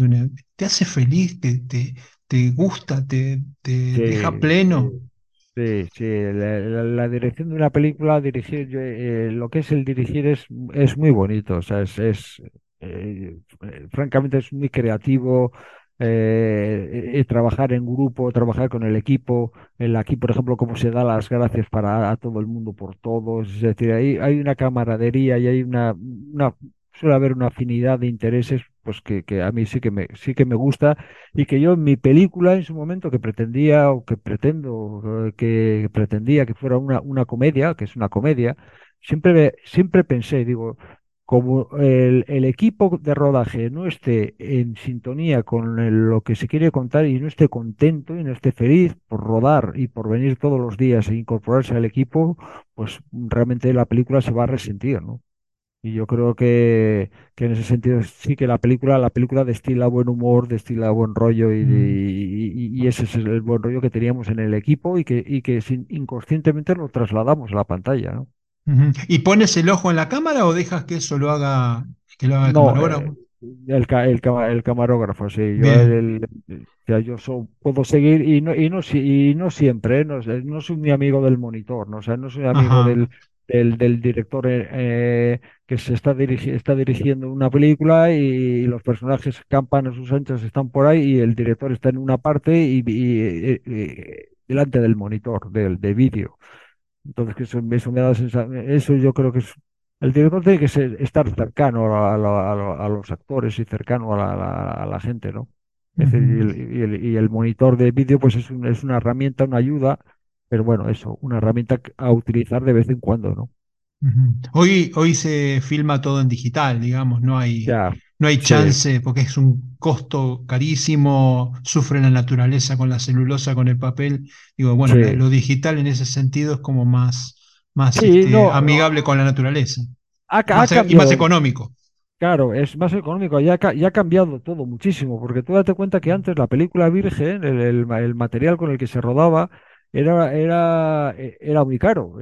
¿te hace feliz? ¿Te gusta? ¿Te deja pleno? Sí, la dirección de una película, dirigir, lo que es el dirigir es muy bonito, o sea, francamente es muy creativo. Trabajar en grupo, trabajar con el equipo, aquí por ejemplo como se da las gracias a todo el mundo por todos, es decir, hay una camaradería y hay suele haber una afinidad de intereses, pues que a mí sí que me gusta y que yo en mi película en su momento que pretendía o que pretendo que pretendía que fuera una comedia, que es una comedia, siempre pensé, digo, como el equipo de rodaje no esté en sintonía con lo que se quiere contar y no esté contento y no esté feliz por rodar y por venir todos los días e incorporarse al equipo, pues realmente la película se va a resentir, ¿no? Y yo creo que en ese sentido sí que la película destila buen humor, destila buen rollo y ese es el buen rollo que teníamos en el equipo y que inconscientemente lo trasladamos a la pantalla, ¿no? ¿Y pones el ojo en la cámara o dejas que eso lo haga el camarógrafo? El camarógrafo, sí. Yo puedo seguir y no siempre, no soy muy amigo del monitor, ¿no? O sea, no soy amigo del director que se está dirigiendo una película y los personajes campan a sus anchas, están por ahí y el director está en una parte y delante del monitor, de vídeo. Entonces, eso me da la sensación. Eso yo creo que el director tiene que estar cercano a los actores y cercano a la gente, ¿no? Es decir, y el monitor de vídeo pues es una herramienta, una ayuda, pero bueno, eso, una herramienta a utilizar de vez en cuando, ¿no? Hoy se filma todo en digital, digamos, no hay chance, porque es un costo carísimo, sufre la naturaleza con la celulosa, con el papel. Digo, bueno, lo digital en ese sentido es como más amigable con la naturaleza. Y más económico. Claro, es más económico, ya ha cambiado todo muchísimo, porque tú date cuenta que antes la película virgen, el material con el que se rodaba, era muy caro,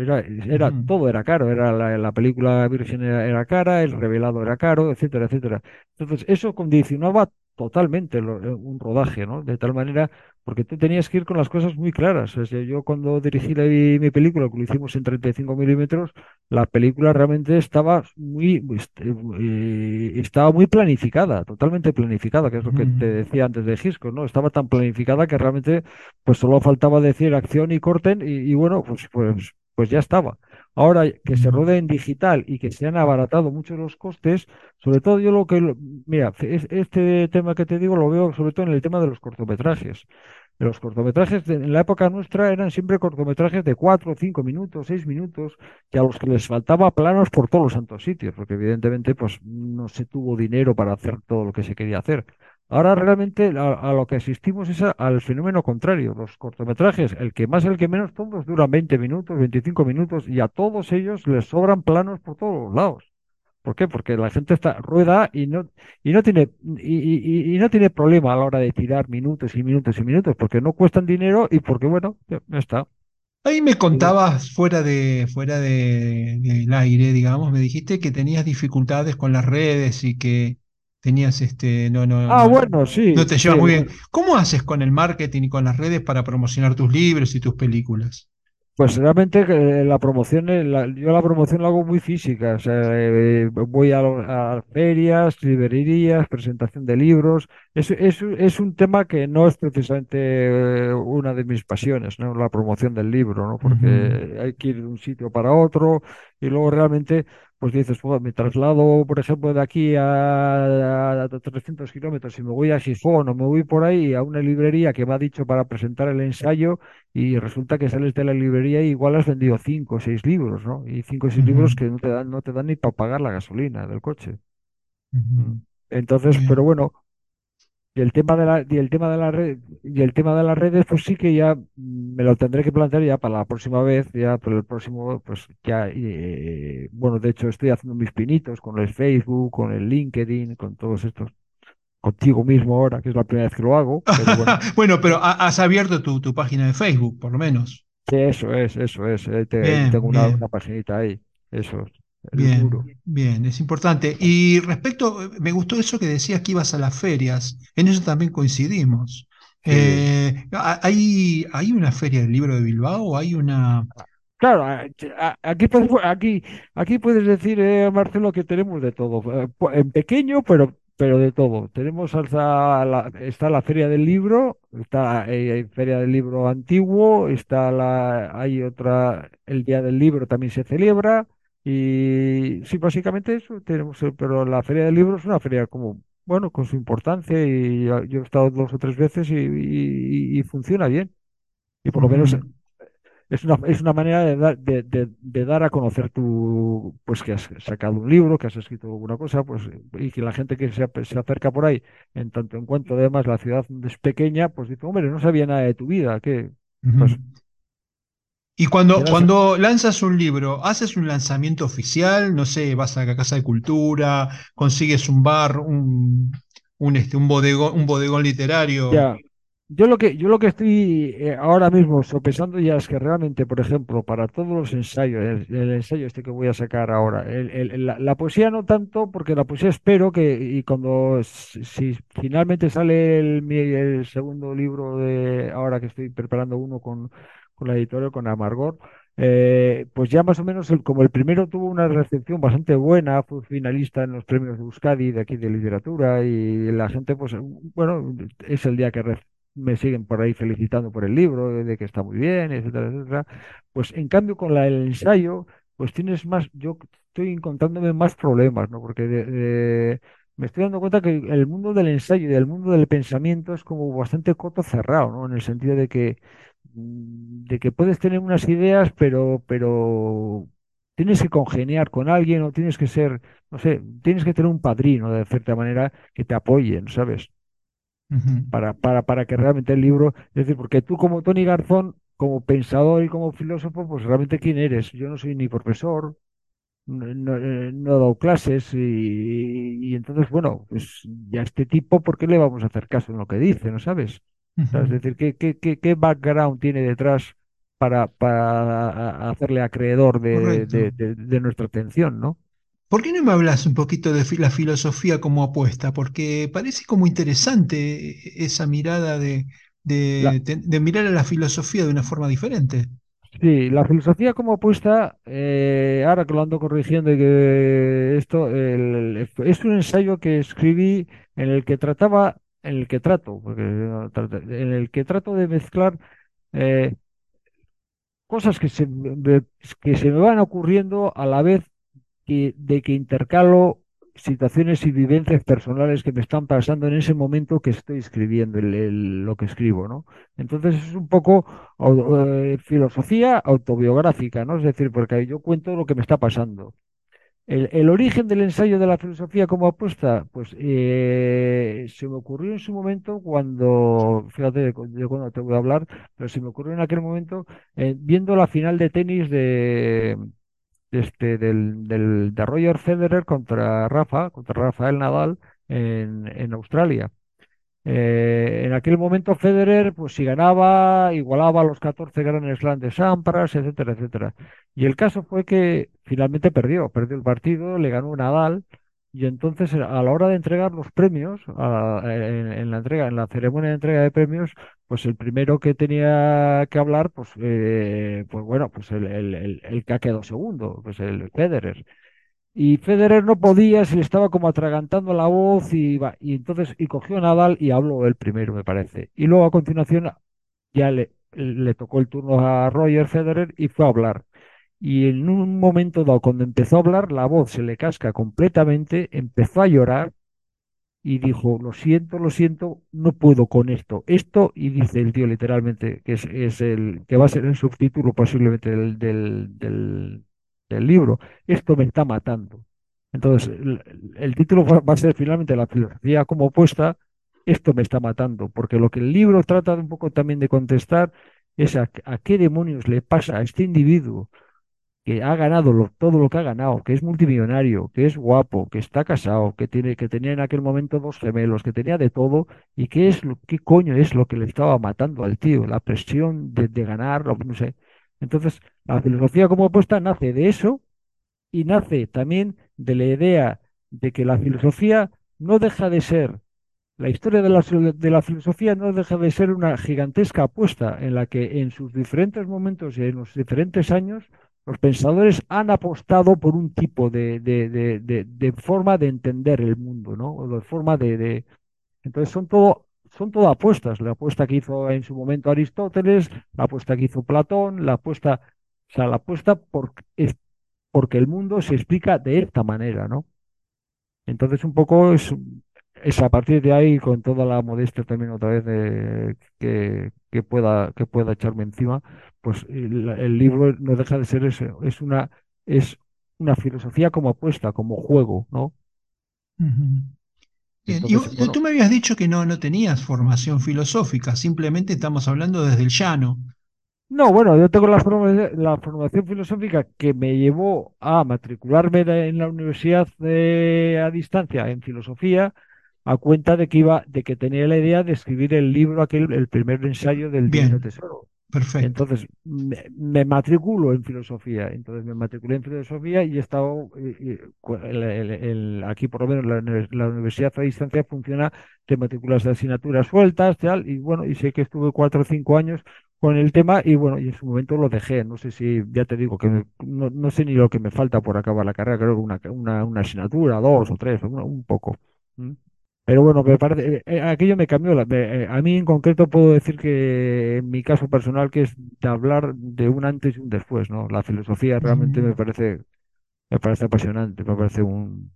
todo era caro, era la película virgen era cara, el revelado era caro, etcétera, etcétera. Entonces eso condicionaba totalmente un rodaje, ¿no? De tal manera, porque tú tenías que ir con las cosas muy claras. O sea, yo cuando dirigí mi película, que lo hicimos en 35 milímetros, la película realmente estaba muy planificada, totalmente planificada, que es lo que te decía antes de Hitchcock, ¿no? Estaba tan planificada que realmente pues solo faltaba decir acción y corten y bueno, pues ya estaba. Ahora que se rodea en digital y que se han abaratado mucho los costes, sobre todo yo lo que... Mira, este tema que te digo lo veo sobre todo en el tema de los cortometrajes. Los cortometrajes en la época nuestra eran siempre cortometrajes de 4, 5 minutos, 6 minutos, que a los que les faltaba planos por todos los santos sitios, porque evidentemente pues no se tuvo dinero para hacer todo lo que se quería hacer. Ahora realmente a lo que asistimos es al fenómeno contrario. Los cortometrajes, el que más, el que menos, todos duran 20 minutos, 25 minutos y a todos ellos les sobran planos por todos los lados. ¿Por qué? Porque la gente rueda y no tiene problema a la hora de tirar minutos y minutos y minutos porque no cuestan dinero y porque, bueno, ya está. Ahí me contabas fuera del aire, digamos, me dijiste que tenías dificultades con las redes y que tenías no te llevas muy bien. ¿Cómo haces con el marketing y con las redes para promocionar tus libros y tus películas? Pues realmente la promoción la hago muy física. O sea, voy a ferias, librerías, presentación de libros. Es un tema que no es precisamente una de mis pasiones, ¿no? La promoción del libro, ¿no? Porque hay que ir de un sitio para otro y luego realmente pues dices, pues, me traslado, por ejemplo, de aquí a 300 kilómetros y me voy a Gijón o me voy por ahí a una librería que me ha dicho para presentar el ensayo y resulta que sales de la librería y igual has vendido 5 o 6 libros, ¿no? Y 5 o 6 libros que no te dan ni para pagar la gasolina del coche. Entonces, pero bueno, y el tema de las redes, pues sí que ya me lo tendré que plantear ya para la próxima vez, ya para el próximo, pues ya, bueno, de hecho estoy haciendo mis pinitos con el Facebook, con el LinkedIn, con todos estos, contigo mismo ahora, que es la primera vez que lo hago. Pero bueno. Bueno, pero has abierto tu página de Facebook, por lo menos. Sí, eso es. Tengo una paginita ahí, eso. Bien, es importante. Y respecto, me gustó eso que decías que ibas a las ferias, en eso también coincidimos. Sí. ¿Hay una feria del libro de Bilbao? ¿Hay una...? Claro, aquí puedes decir, Marcelo, que tenemos de todo. En pequeño, pero de todo. Tenemos hasta está la Feria del Libro, está Feria del Libro Antiguo, hay otra, el Día del Libro también se celebra. Y sí, básicamente eso tenemos, pero la Feria del Libro es una feria como, bueno, con su importancia y yo he estado 2 o 3 veces y funciona bien. Y por lo menos es una manera de dar a conocer pues que has sacado un libro, que has escrito alguna cosa, pues y que la gente que se acerca por ahí, en tanto en cuanto además la ciudad es pequeña, pues dice, hombre, no sabía nada de tu vida, que pues, y cuando lanzas un libro, ¿haces un lanzamiento oficial? No sé, vas a la Casa de Cultura, consigues un bar, un bodegón literario. Ya. Yo lo que estoy ahora mismo sopesando ya es que realmente, por ejemplo, para todos los ensayos, el ensayo este que voy a sacar ahora, la poesía no tanto, porque la poesía espero que, y cuando si finalmente sale el segundo libro de ahora que estoy preparando uno con la editorial, con Amargor, pues ya más o menos como el primero tuvo una recepción bastante buena, fue finalista en los premios de Euskadi, de aquí de literatura, y la gente, pues bueno, es el día que me siguen por ahí felicitando por el libro, de que está muy bien, etcétera, etcétera. Pues en cambio con el ensayo, pues tienes más, yo estoy encontrándome más problemas, ¿no? Porque me estoy dando cuenta que el mundo del ensayo y el mundo del pensamiento es como bastante coto cerrado, ¿no? En el sentido de que puedes tener unas ideas, pero tienes que congeniar con alguien o tienes que ser, no sé, tienes que tener un padrino de cierta manera que te apoyen, ¿sabes? Para que realmente el libro, es decir, porque tú como Toni Garzón, como pensador y como filósofo, pues realmente ¿quién eres? Yo no soy ni profesor, no he dado clases y entonces, bueno, pues ya este tipo, ¿por qué le vamos a hacer caso en lo que dice? ¿No sabes? Es decir, ¿qué background tiene detrás para hacerle acreedor de nuestra atención, ¿no? ¿Por qué no me hablas un poquito de la filosofía como apuesta? Porque parece como interesante esa mirada de mirar a la filosofía de una forma diferente. Sí, la filosofía como apuesta, ahora que lo ando corrigiendo y que esto, es un ensayo que escribí en el que trataba, en el que trato de mezclar cosas que se me van ocurriendo a la vez de que intercalo situaciones y vivencias personales que me están pasando en ese momento que estoy escribiendo lo que escribo, ¿no? Entonces es un poco filosofía autobiográfica, ¿no? Es decir, porque yo cuento lo que me está pasando. El origen del ensayo de la filosofía como apuesta, pues se me ocurrió en su momento cuando, fíjate de cuándo te voy a hablar, pero se me ocurrió en aquel momento viendo la final de tenis de Roger Federer contra Rafael Nadal en Australia. En aquel momento Federer, pues si ganaba, igualaba los 14 Grand Slam de Sampras, etcétera, etcétera. Y el caso fue que finalmente perdió el partido, le ganó Nadal, y entonces a la hora de entregar los premios, en la ceremonia de entrega de premios, pues el primero que tenía que hablar, pues el que ha quedado segundo, pues el Federer. Y Federer no podía, se le estaba como atragantando la voz y entonces cogió a Nadal y habló él primero, me parece. Y luego a continuación ya le tocó el turno a Roger Federer y fue a hablar. Y en un momento dado, cuando empezó a hablar, la voz se le casca completamente, empezó a llorar y dijo, lo siento, no puedo con esto, y dice el tío literalmente, que es el que va a ser el subtítulo posiblemente del libro, esto me está matando. Entonces, el título va a ser finalmente la filosofía como opuesta, esto me está matando, porque lo que el libro trata un poco también de contestar es a qué demonios le pasa a este individuo que ha ganado todo lo que ha ganado, que es multimillonario, que es guapo, que está casado, que tenía en aquel momento 2 gemelos, que tenía de todo, y qué coño es lo que le estaba matando al tío, la presión de ganar, no sé. Entonces, la filosofía como apuesta nace de eso y nace también de la idea de que la filosofía no deja de ser, la historia de la filosofía no deja de ser una gigantesca apuesta en la que en sus diferentes momentos y en los diferentes años los pensadores han apostado por un tipo de forma de entender el mundo, ¿no? O de forma de... Entonces son todo apuestas, la apuesta que hizo en su momento Aristóteles, la apuesta que hizo Platón, la apuesta porque el mundo se explica de esta manera, ¿no? Entonces un poco es a partir de ahí, con toda la modestia también otra vez que pueda echarme encima, pues el libro no deja de ser eso, es una filosofía como apuesta, como juego, ¿no? Uh-huh. Bien. Entonces, y tú me habías dicho que no tenías formación filosófica, simplemente estamos hablando desde el llano. No, bueno, yo tengo la formación filosófica que me llevó a matricularme en la universidad a distancia en filosofía, a cuenta de que tenía la idea de escribir el libro aquel, el primer ensayo del Divino Tesoro. Perfecto. Entonces me matriculo en filosofía. Entonces me matriculé en filosofía y he estado aquí, por lo menos la universidad a distancia funciona, te matriculas de asignaturas sueltas, tal, y bueno, y sé que estuve 4 o 5 años con el tema y bueno, y en su momento lo dejé. No sé si, ya te digo, que no sé ni lo que me falta por acabar la carrera, creo que una asignatura, 2 o 3, un poco. Pero bueno, me parece, aquello me cambió. A mí en concreto puedo decir que en mi caso personal, que es de hablar de un antes y un después, ¿no? La filosofía realmente me parece apasionante, me parece un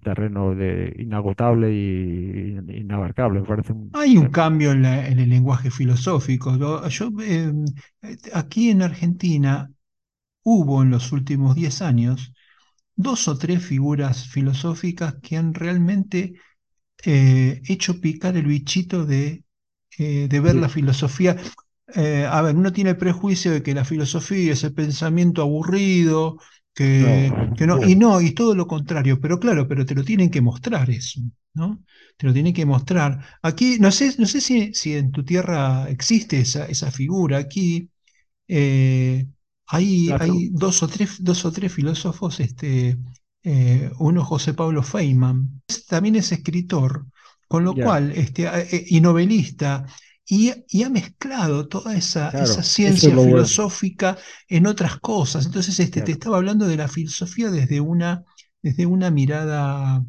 terreno inagotable y inabarcable. Me parece hay un cambio en el lenguaje filosófico. Yo aquí en Argentina hubo en los últimos 10 años 2 o 3 figuras filosóficas que han realmente hecho picar el bichito de ver la filosofía. A ver, uno tiene el prejuicio de que la filosofía es el pensamiento aburrido, y todo lo contrario. Pero claro, pero te lo tienen que mostrar eso, ¿no? Te lo tienen que mostrar. Aquí, no sé si en tu tierra existe esa figura. Aquí hay 2 o 3 filósofos uno José Pablo Feynman, también es escritor, con lo cual, y novelista, y ha mezclado toda esa ciencia filosófica en otras cosas. Entonces te estaba hablando de la filosofía desde una mirada,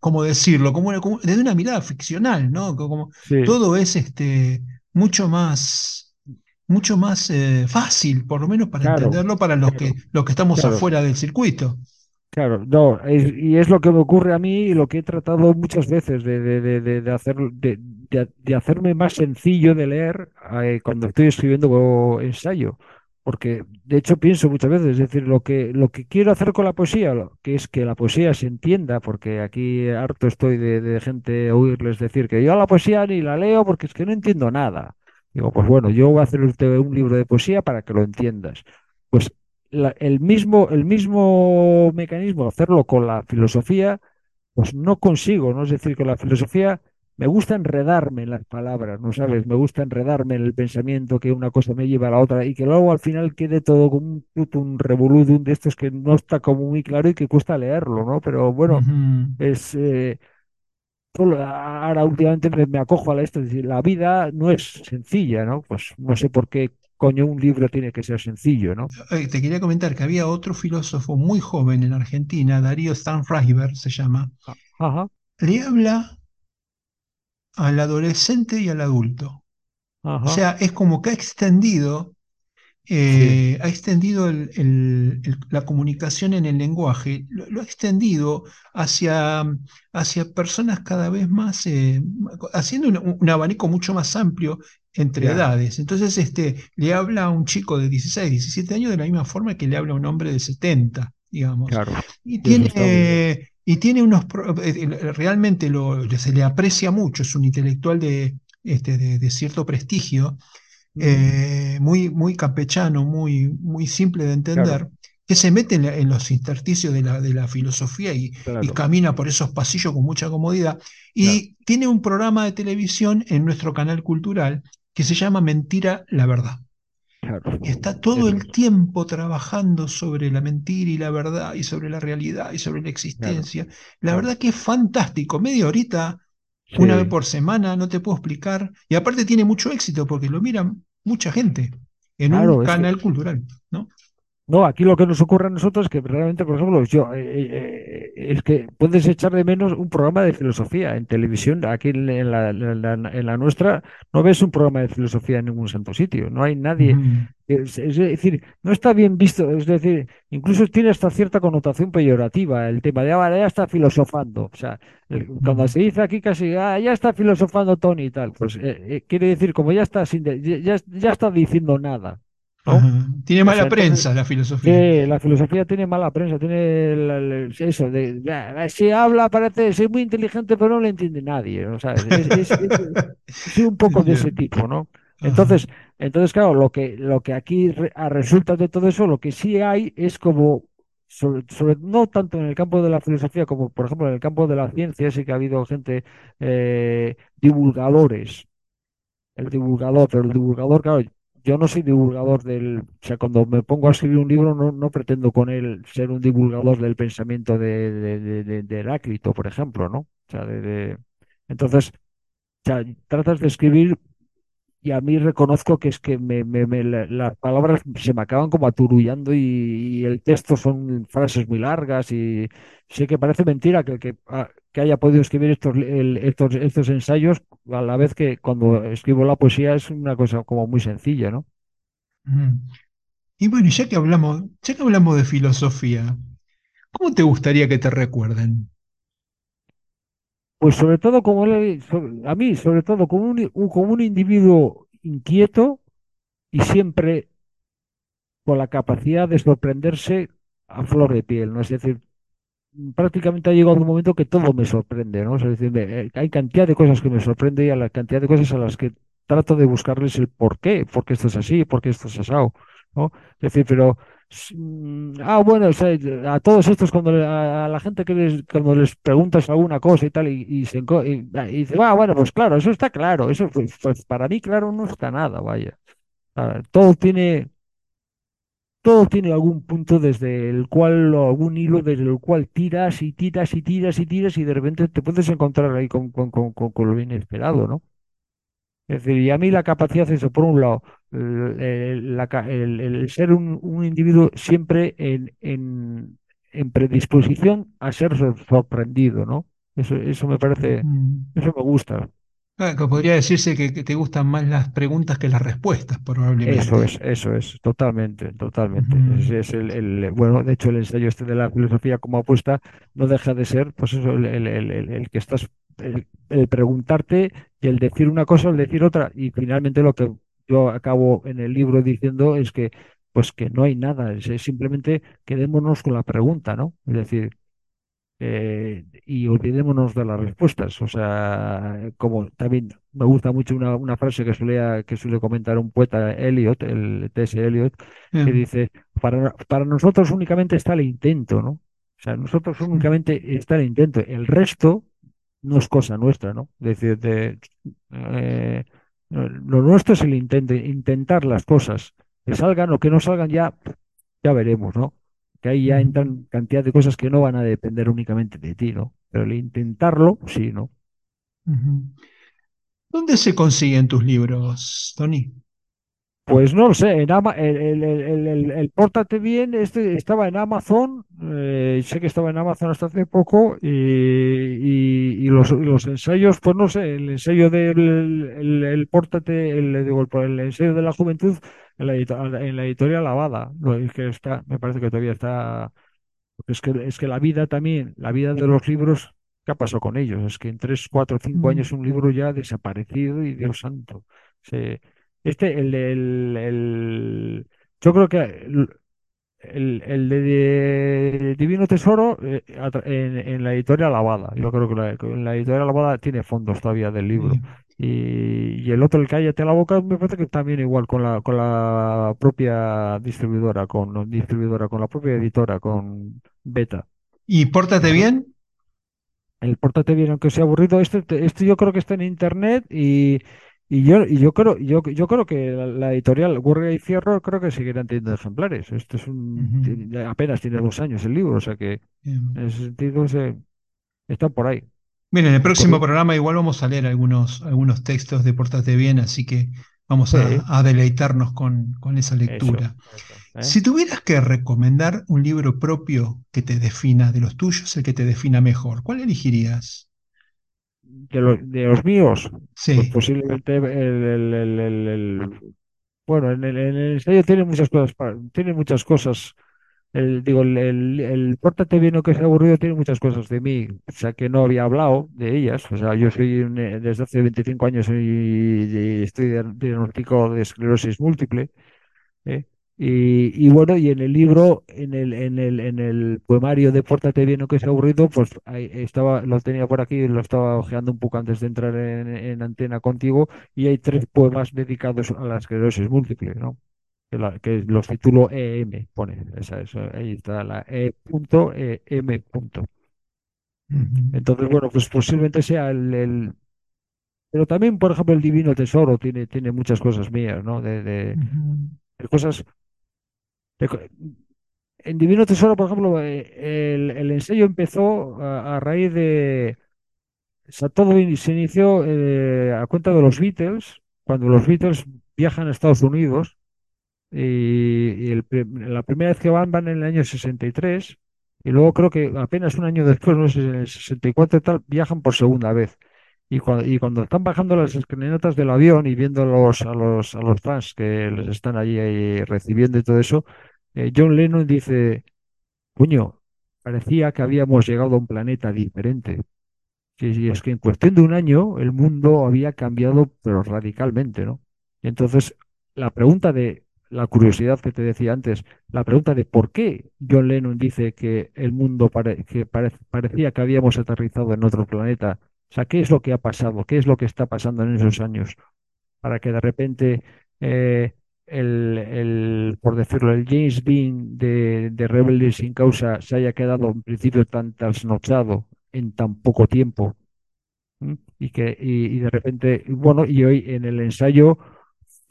¿cómo decirlo? Desde una mirada ficcional, ¿no? Todo es mucho más fácil, por lo menos para entenderlo, para los que estamos afuera del circuito. Claro, no, y es lo que me ocurre a mí y lo que he tratado muchas veces de hacerme más sencillo de leer cuando estoy escribiendo ensayo, porque de hecho pienso muchas veces, es decir, lo que quiero hacer con la poesía, que es que la poesía se entienda, porque aquí harto estoy de gente oírles decir que yo la poesía ni la leo porque es que no entiendo nada. Digo, pues bueno, yo voy a hacer un libro de poesía para que lo entiendas. Pues el mismo mecanismo, hacerlo con la filosofía, pues no consigo, ¿no? Es decir, con la filosofía me gusta enredarme en las palabras, ¿no sabes? Me gusta enredarme en el pensamiento, que una cosa me lleva a la otra y que luego al final quede todo como un revoludum de estos que no está como muy claro y que cuesta leerlo, ¿no? Pero bueno, es... ahora últimamente me acojo a esto, es decir, la vida no es sencilla, ¿no? Pues no sé por qué coño un libro tiene que ser sencillo, ¿no? Te quería comentar que había otro filósofo muy joven en Argentina, Darío Stanfragiber se llama. Ajá. Le habla al adolescente y al adulto. Ajá. O sea, es como que ha extendido la comunicación en el lenguaje, lo ha extendido hacia personas cada vez más, haciendo un abanico mucho más amplio entre edades. Entonces le habla a un chico de 16, 17 años de la misma forma que le habla a un hombre de 70, digamos. Claro, y tiene unos... Realmente se le aprecia mucho, es un intelectual de cierto prestigio, muy, muy campechano, muy, muy simple de entender, que se mete en los intersticios de la filosofía y camina por esos pasillos con mucha comodidad. Y tiene un programa de televisión en nuestro canal cultural que se llama Mentira, la verdad. Claro. Está todo el tiempo trabajando sobre la mentira y la verdad, y sobre la realidad y sobre la existencia. La verdad que es fantástico. Media horita... Una vez por semana, no te puedo explicar. Y aparte tiene mucho éxito porque lo mira mucha gente en un canal cultural, ¿no? No, aquí lo que nos ocurre a nosotros es que realmente, por ejemplo, yo es que puedes echar de menos un programa de filosofía en televisión. Aquí en la nuestra no ves un programa de filosofía en ningún santo sitio. No hay nadie. Es decir, no está bien visto. Es decir, incluso tiene hasta cierta connotación peyorativa el tema de ya está filosofando. O sea, cuando se dice aquí casi ya está filosofando Tony y tal, pues quiere decir como ya está diciendo nada. ¿No? Tiene mala prensa la filosofía. Sí, la filosofía tiene mala prensa, tiene eso de si habla parece ser muy inteligente pero no le entiende nadie, ¿no? O sea, es un poco de ese tipo, ¿no? Entonces claro, lo que aquí resulta de todo eso, lo que sí hay es como no tanto en el campo de la filosofía como por ejemplo en el campo de la ciencia, sí que ha habido gente divulgadores, pero el divulgador, claro, yo no soy divulgador del... O sea, cuando me pongo a escribir un libro no pretendo con él ser un divulgador del pensamiento de Heráclito, por ejemplo, ¿no? O sea, entonces, o sea, tratas de escribir y a mí reconozco que es que las palabras se me acaban como aturullando y el texto son frases muy largas y sé que parece mentira que haya podido escribir estos ensayos, a la vez que cuando escribo la poesía es una cosa como muy sencilla, ¿no? Y bueno, ya que hablamos de filosofía, ¿cómo te gustaría que te recuerden? Pues sobre todo a mí, sobre todo como un individuo inquieto y siempre con la capacidad de sorprenderse a flor de piel, ¿no? Es decir, prácticamente ha llegado un momento que todo me sorprende, ¿no? O sea, es decir, hay cantidad de cosas que me sorprenden y a la cantidad de cosas a las que trato de buscarles el porqué, por qué esto es así, por qué esto es asado, ¿no? Es decir, pero bueno, o sea, a todos estos cuando a la gente cuando les preguntas alguna cosa y tal y dice, bueno, pues claro, eso está claro, eso pues para mí claro no está nada, vaya. A ver, todo tiene todo tiene algún punto desde el cual, o algún hilo desde el cual tiras y tiras y tiras y tiras y de repente te puedes encontrar ahí con lo inesperado, ¿no? Es decir, y a mí la capacidad, eso, por un lado, el ser un individuo siempre en predisposición a ser sorprendido, ¿no? Eso me parece, eso me gusta. Claro, podría decirse que te gustan más las preguntas que las respuestas, probablemente. Eso es, totalmente. Es bueno, de hecho, el ensayo este de la filosofía como apuesta no deja de ser, pues eso, el que estás, el preguntarte y el decir una cosa, el decir otra, y finalmente lo que yo acabo en el libro diciendo es que, pues que no hay nada, es simplemente quedémonos con la pregunta, ¿no? Es decir, y olvidémonos de las respuestas. O sea, como también me gusta mucho una frase que suele comentar un poeta, Eliot, el T.S. Eliot, que dice, para nosotros únicamente está el intento, ¿no? O sea, nosotros únicamente está el intento, el resto no es cosa nuestra, ¿no? Es decir, lo nuestro es el intento, intentar las cosas, que salgan o que no salgan, ya veremos, ¿no? Que ahí ya entran cantidad de cosas que no van a depender únicamente de ti, ¿no? Pero el intentarlo, sí, ¿no? ¿Dónde se consiguen tus libros, Toni? Pues no lo sé, en el Pórtate Bien, este estaba en Amazon, sé que estaba en Amazon hasta hace poco, y los ensayos, pues no sé, el ensayo del Pórtate, el ensayo de la juventud, en la editorial Lavada, que está, me parece que todavía está, es que la vida también, la vida de los libros, ¿qué ha pasado con ellos? Es que en 3, 4, 5 años un libro ya ha desaparecido y Dios santo, yo creo que el de Divino Tesoro en la editorial Lavada, yo creo que en la editorial Lavada tiene fondos todavía del libro. Y el otro, el Cállate la Boca, me parece que también igual con la propia distribuidora, con la propia editora, con Beta. ¿Y Pórtate Bien? El Pórtate Bien, aunque sea aburrido, este yo creo que está en internet y yo creo que la editorial Gurria y Fierro creo que seguirán teniendo ejemplares. Esto es apenas tiene 2 años el libro, o sea que en ese sentido está por ahí. Bien, en el próximo programa igual vamos a leer algunos textos de Pórtate Bien, así que vamos a deleitarnos con esa lectura. Eso. Si tuvieras que recomendar un libro propio que te defina de los tuyos, el que te defina mejor, ¿cuál elegirías? De los míos, sí. Pues posiblemente bueno, en el ensayo tiene muchas cosas. El Pórtate Bien, aunque sea aburrido, tiene muchas cosas de mí, o sea que no había hablado de ellas. O sea, yo soy desde hace 25 años estoy diagnosticado de esclerosis múltiple, y bueno, y en el libro, en el poemario de Pórtate Bien, aunque sea aburrido, pues ahí estaba, lo tenía por aquí, lo estaba hojeando un poco antes de entrar en antena contigo, y hay 3 poemas dedicados a la esclerosis múltiple, ¿no? Que los titulo EM, pone, ahí está la E.M. Entonces, bueno, pues posiblemente sea el... Pero también, por ejemplo, el Divino Tesoro tiene muchas cosas mías, ¿no? De cosas... En Divino Tesoro, por ejemplo, el ensayo empezó a raíz de... O sea, todo se inició a cuenta de los Beatles, cuando los Beatles viajan a Estados Unidos, y la primera vez que van en el año 63, y luego creo que apenas un año después, no sé, en el 64 y tal, viajan por segunda vez, y cuando están bajando las escalinatas del avión y viendo a los fans que les están allí recibiendo y todo eso, John Lennon dice, coño, parecía que habíamos llegado a un planeta diferente. Y es que en cuestión de un año el mundo había cambiado, pero radicalmente, ¿no? Y entonces la pregunta de la curiosidad que te decía antes, la pregunta de por qué John Lennon dice que el mundo parecía que habíamos aterrizado en otro planeta. O sea, ¿qué es lo que ha pasado? ¿Qué es lo que está pasando en esos años? Para que de repente, por decirlo, el James Dean de Rebelde sin causa se haya quedado en principio tan trasnochado en tan poco tiempo. Y de repente, bueno, y hoy en el ensayo...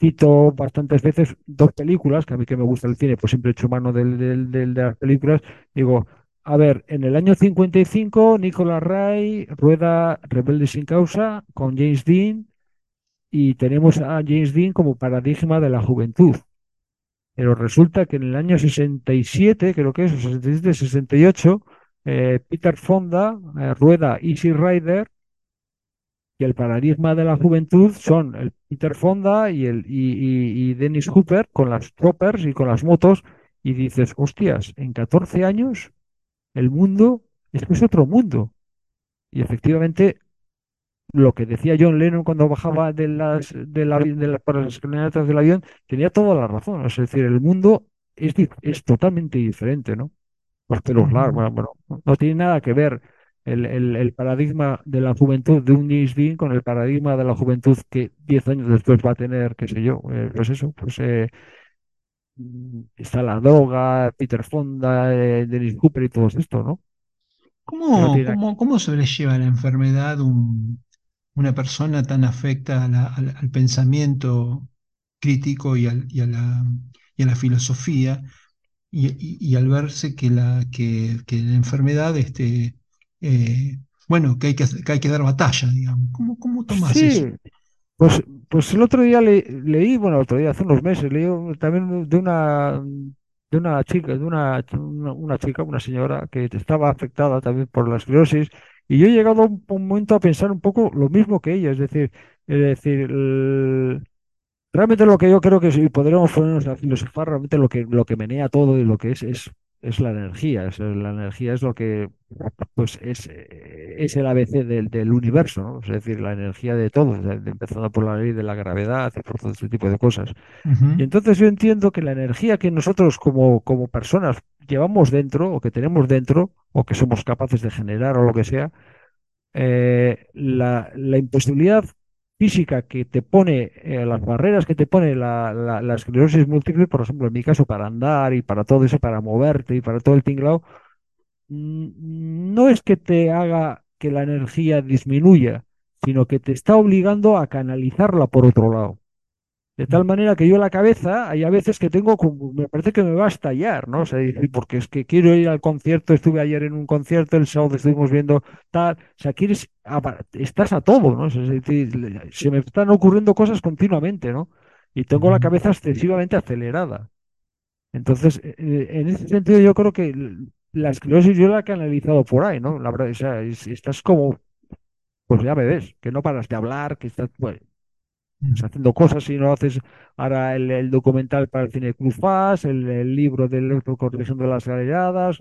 Cito bastantes veces dos películas, que a mí que me gusta el cine, pues siempre he hecho mano de las películas. Digo, a ver, en el año 55, Nicolas Ray rueda Rebelde sin causa con James Dean, y tenemos a James Dean como paradigma de la juventud. Pero resulta que en el año 67, creo que es, 67-68, Peter Fonda rueda Easy Rider, y el paradigma de la juventud son el Peter Fonda y Dennis Hopper con las choppers y con las motos, y dices, hostias, en 14 años el mundo es que es otro mundo. Y efectivamente, lo que decía John Lennon cuando bajaba para las escaleras del avión, tenía toda la razón. Es decir, el mundo es totalmente diferente, ¿no? Los pelos largos, bueno, no tiene nada que ver el paradigma de la juventud de un James Dean con el paradigma de la juventud que 10 años después va a tener, qué sé yo, pues eso, pues está la droga, Peter Fonda, Dennis Hopper y todo esto, ¿no? ¿Cómo sobrelleva la enfermedad una persona tan afecta al pensamiento crítico y a la filosofía, y al verse que la enfermedad que hay que dar batalla, digamos? ¿Cómo tomas eso? Pues el otro día leí, bueno, el otro día, hace unos meses, leí también de una chica, una señora que estaba afectada también por la esclerosis, y yo he llegado a un momento a pensar un poco lo mismo que ella, es decir, realmente lo que yo creo que si podríamos ponernos a filosofar, realmente lo que menea todo y lo que es la energía. La energía es lo que, pues, es el ABC del universo, ¿no? Es decir, la energía de todo, empezando por la ley de la gravedad y por todo este tipo de cosas. Uh-huh. Y entonces yo entiendo que la energía que nosotros como personas llevamos dentro, o que tenemos dentro, o que somos capaces de generar, o lo que sea, la imposibilidad física que te pone, las barreras que te pone la esclerosis múltiple, por ejemplo, en mi caso, para andar y para todo eso, para moverte y para todo el tinglao, no es que te haga que la energía disminuya, sino que te está obligando a canalizarla por otro lado. De tal manera que yo la cabeza, hay a veces que tengo, me parece que me va a estallar, ¿no? O sea, porque es que quiero ir al concierto, estuve ayer en un concierto, el sábado estuvimos viendo tal, o sea, estás a todo, ¿no? Es decir, se me están ocurriendo cosas continuamente, ¿no? Y tengo la cabeza excesivamente acelerada. Entonces, en ese sentido, yo creo que la esclerosis yo la he canalizado por ahí, ¿no? La verdad, o sea, estás como, pues ya me ves, que no paras de hablar, que estás, pues, haciendo cosas, y no haces ahora el documental para el cine Club Fast, el libro del corrección de las galeadas,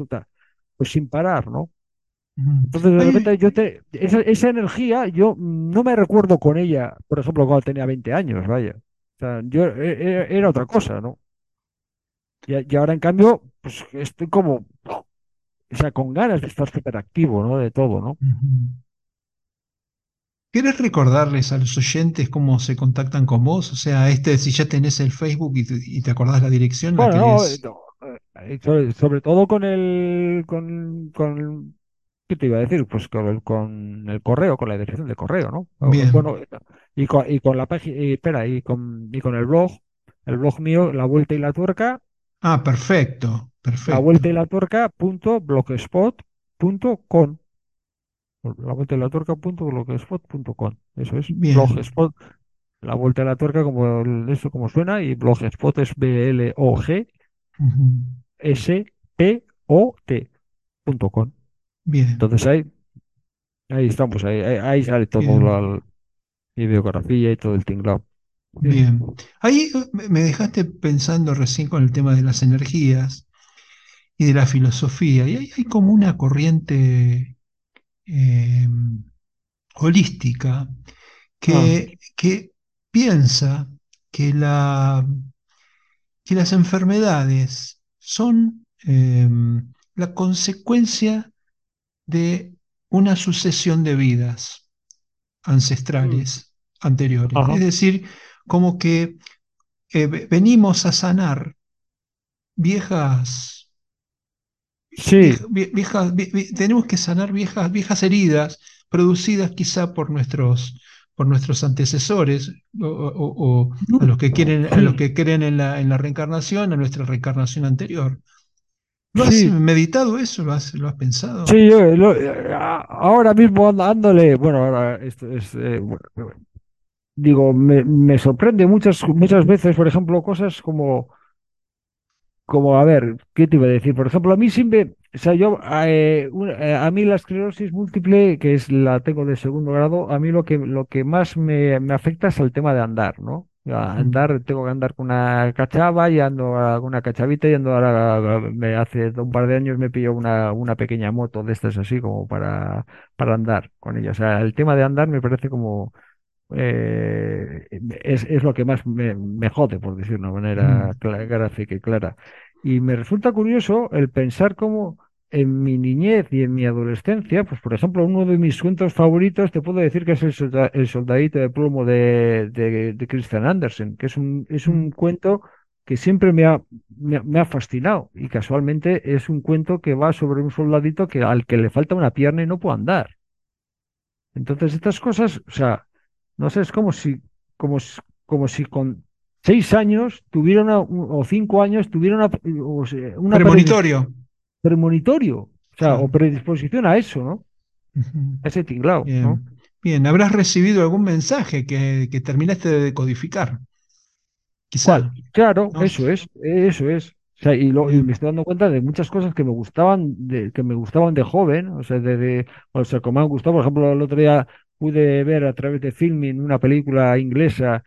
pues sin parar, ¿no? Entonces, de repente, esa energía, yo no me recuerdo con ella, por ejemplo, cuando tenía 20 años, vaya. O sea, yo era otra cosa, ¿no? Y ahora, en cambio, pues estoy como, o sea, con ganas de estar súper activo, ¿no? De todo, ¿no? Uh-huh. ¿Quieres recordarles a los oyentes cómo se contactan con vos? O sea, si ya tenés el Facebook y te acordás la dirección, bueno, la tenés. No, sobre todo con ¿qué te iba a decir? Pues con el correo, con la dirección de correo, ¿no? Bien. Bueno, y con la página, y con el blog mío, La Vuelta y la Tuerca. Ah, perfecto. La Vuelta y la Tuerca.blogspot.com. La Vuelta de la Tuerca.blogspot.com, eso es. Bien. Blogspot, La Vuelta de la Tuerca, como suena, y Blogspot es blogspot.com. Bien. Entonces ahí estamos, ahí sale todo, la bibliografía y todo el tinglado. Bien. Ahí me dejaste pensando recién con el tema de las energías y de la filosofía, y hay como una corriente holística que piensa que las enfermedades son la consecuencia de una sucesión de vidas ancestrales anteriores. Ajá. Es decir, como que venimos a sanar viejas. Sí. Tenemos que sanar viejas heridas producidas quizá por nuestros por nuestros antecesores o a los que creen en la reencarnación, a nuestra reencarnación anterior. ¿Lo has meditado eso? ¿Lo has pensado? Sí, yo ahora mismo andándole, bueno, ahora digo, me sorprende muchas veces, por ejemplo, cosas como, a ver, ¿qué te iba a decir? Por ejemplo, a mí siempre, o sea, a mí la esclerosis múltiple, que es la tengo de segundo grado, a mí lo que más me afecta es el tema de andar, ¿no? Tengo que andar con una cachava y ando con una cachavita y ando ahora, hace un par de años me pilló una pequeña moto de estas así como para andar con ella. O sea, el tema de andar me parece como... es lo que más me jode, por decir de una manera gráfica y clara. Y me resulta curioso el pensar cómo en mi niñez y en mi adolescencia, pues por ejemplo, uno de mis cuentos favoritos te puedo decir que es El soldadito de plomo de Christian Andersen, que es un cuento que siempre me ha fascinado, y casualmente es un cuento que va sobre un soldadito al que le falta una pierna y no puede andar. Entonces estas cosas, o sea, no sé, es como si con 6 años tuvieron o 5 años tuvieron una premonitorio, o sea, sí, o predisposición a eso, ¿no? A ese tinglao, bien, ¿no? Bien, habrás recibido algún mensaje que terminaste de decodificar. Quizá. Claro, ¿no? Eso es. O sea, y me estoy dando cuenta de muchas cosas que me gustaban de joven, o sea, como me han gustado, por ejemplo, el otro día pude ver a través de Filmin una película inglesa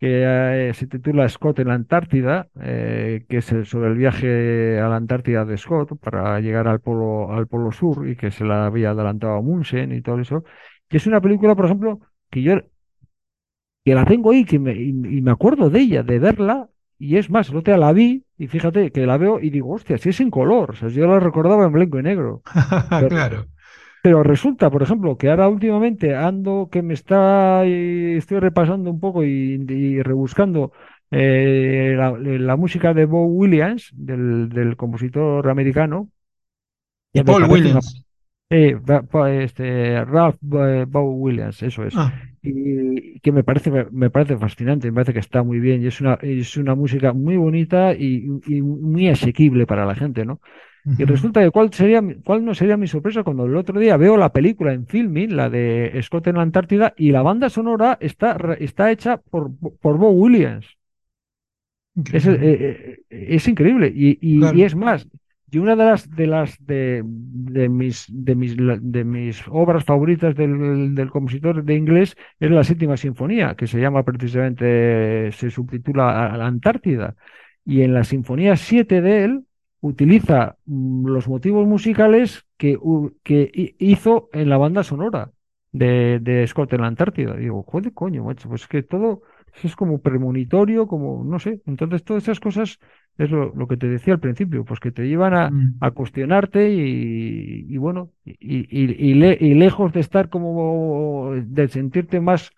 que se titula Scott en la Antártida, que es sobre el viaje a la Antártida de Scott para llegar al polo sur, y que se la había adelantado a Munsen y todo eso. Que es una película, por ejemplo, que la tengo ahí, y me acuerdo de ella, de verla, y es más, el otro día la vi, y fíjate que la veo y digo, hostia, si es en color, o sea, yo la recordaba en blanco y negro. Pero, claro. Pero resulta, por ejemplo, que ahora últimamente estoy repasando un poco y rebuscando la música de Vaughan Williams, del compositor americano. Paul Williams. Ralph Vaughan Williams, eso es. Ah. Y que me parece fascinante, me parece que está muy bien, y es una música muy bonita y muy asequible para la gente, ¿no? Uh-huh. Y resulta que cuál no sería mi sorpresa cuando el otro día veo la película en Filmin, la de Scott en la Antártida, y la banda sonora está hecha por Vaughan Williams. Es increíble, claro. Y es más, y una de mis obras favoritas del compositor de inglés es la 7ª Sinfonía, que se llama precisamente, se subtitula A la Antártida, y en la Sinfonía 7 de él utiliza los motivos musicales que hizo en la banda sonora de Scott en la Antártida. Y digo, joder, coño, macho, pues que todo es como premonitorio, como no sé. Entonces todas esas cosas es lo que te decía al principio, pues que te llevan a cuestionarte y bueno, y lejos de estar como de sentirte más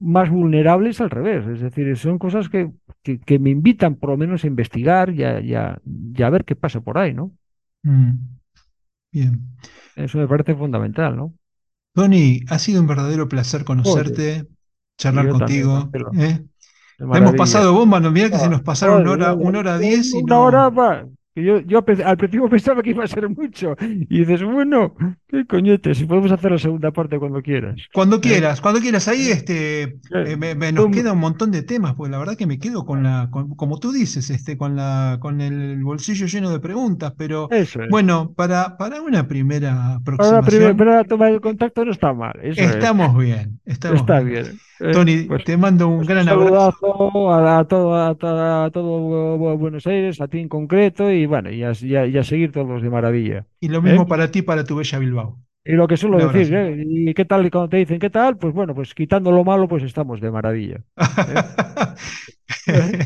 vulnerables, al revés. Es decir, son cosas que me invitan por lo menos a investigar y a ver qué pasa por ahí, ¿no? Bien. Eso me parece fundamental, ¿no? Toni, ha sido un verdadero placer conocerte, charlar contigo. Hemos pasado bomba, no, mira que se nos pasaron una hora diez. Yo al principio pensaba que iba a ser mucho. Y dices, bueno, qué coñete, si podemos hacer la segunda parte cuando quieras. Cuando quieras. Ahí nos queda un montón de temas, porque la verdad que me quedo como tú dices, con el bolsillo lleno de preguntas, pero eso es. Bueno, para una primera aproximación. Para tomar el contacto no está mal. Estamos bien. Toni, pues, te mando un gran abrazo a todo Buenos Aires, a ti en concreto, y bueno, y a seguir todos de maravilla. Y lo mismo para ti, para tu bella Bilbao. Y lo que suelo decir, ¿y qué tal? Cuando te dicen, ¿qué tal? Pues bueno, pues quitando lo malo, pues estamos de maravilla. Okay.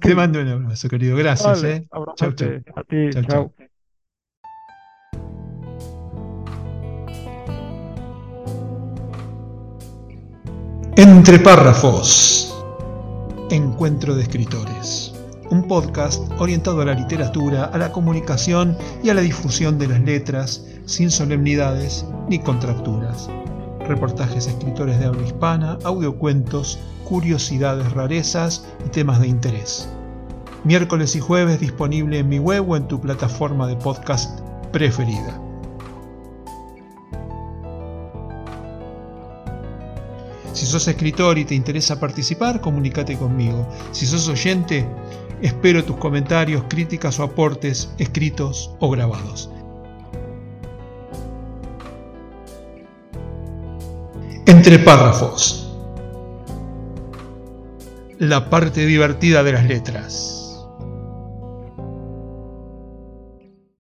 Te mando un abrazo, querido. Gracias. Vale, chau. A ti, chau. Entre párrafos, Encuentro de Escritores, un podcast orientado a la literatura, a la comunicación y a la difusión de las letras, sin solemnidades ni contracturas. reportajes a escritores de habla hispana, audiocuentos, curiosidades, rarezas y temas de interés. Miércoles y jueves disponible en mi web o en tu plataforma de podcast preferida. Si sos escritor y te interesa participar, comunícate conmigo. Si sos oyente, espero tus comentarios, críticas o aportes, escritos o grabados. Entre párrafos. La parte divertida de las letras.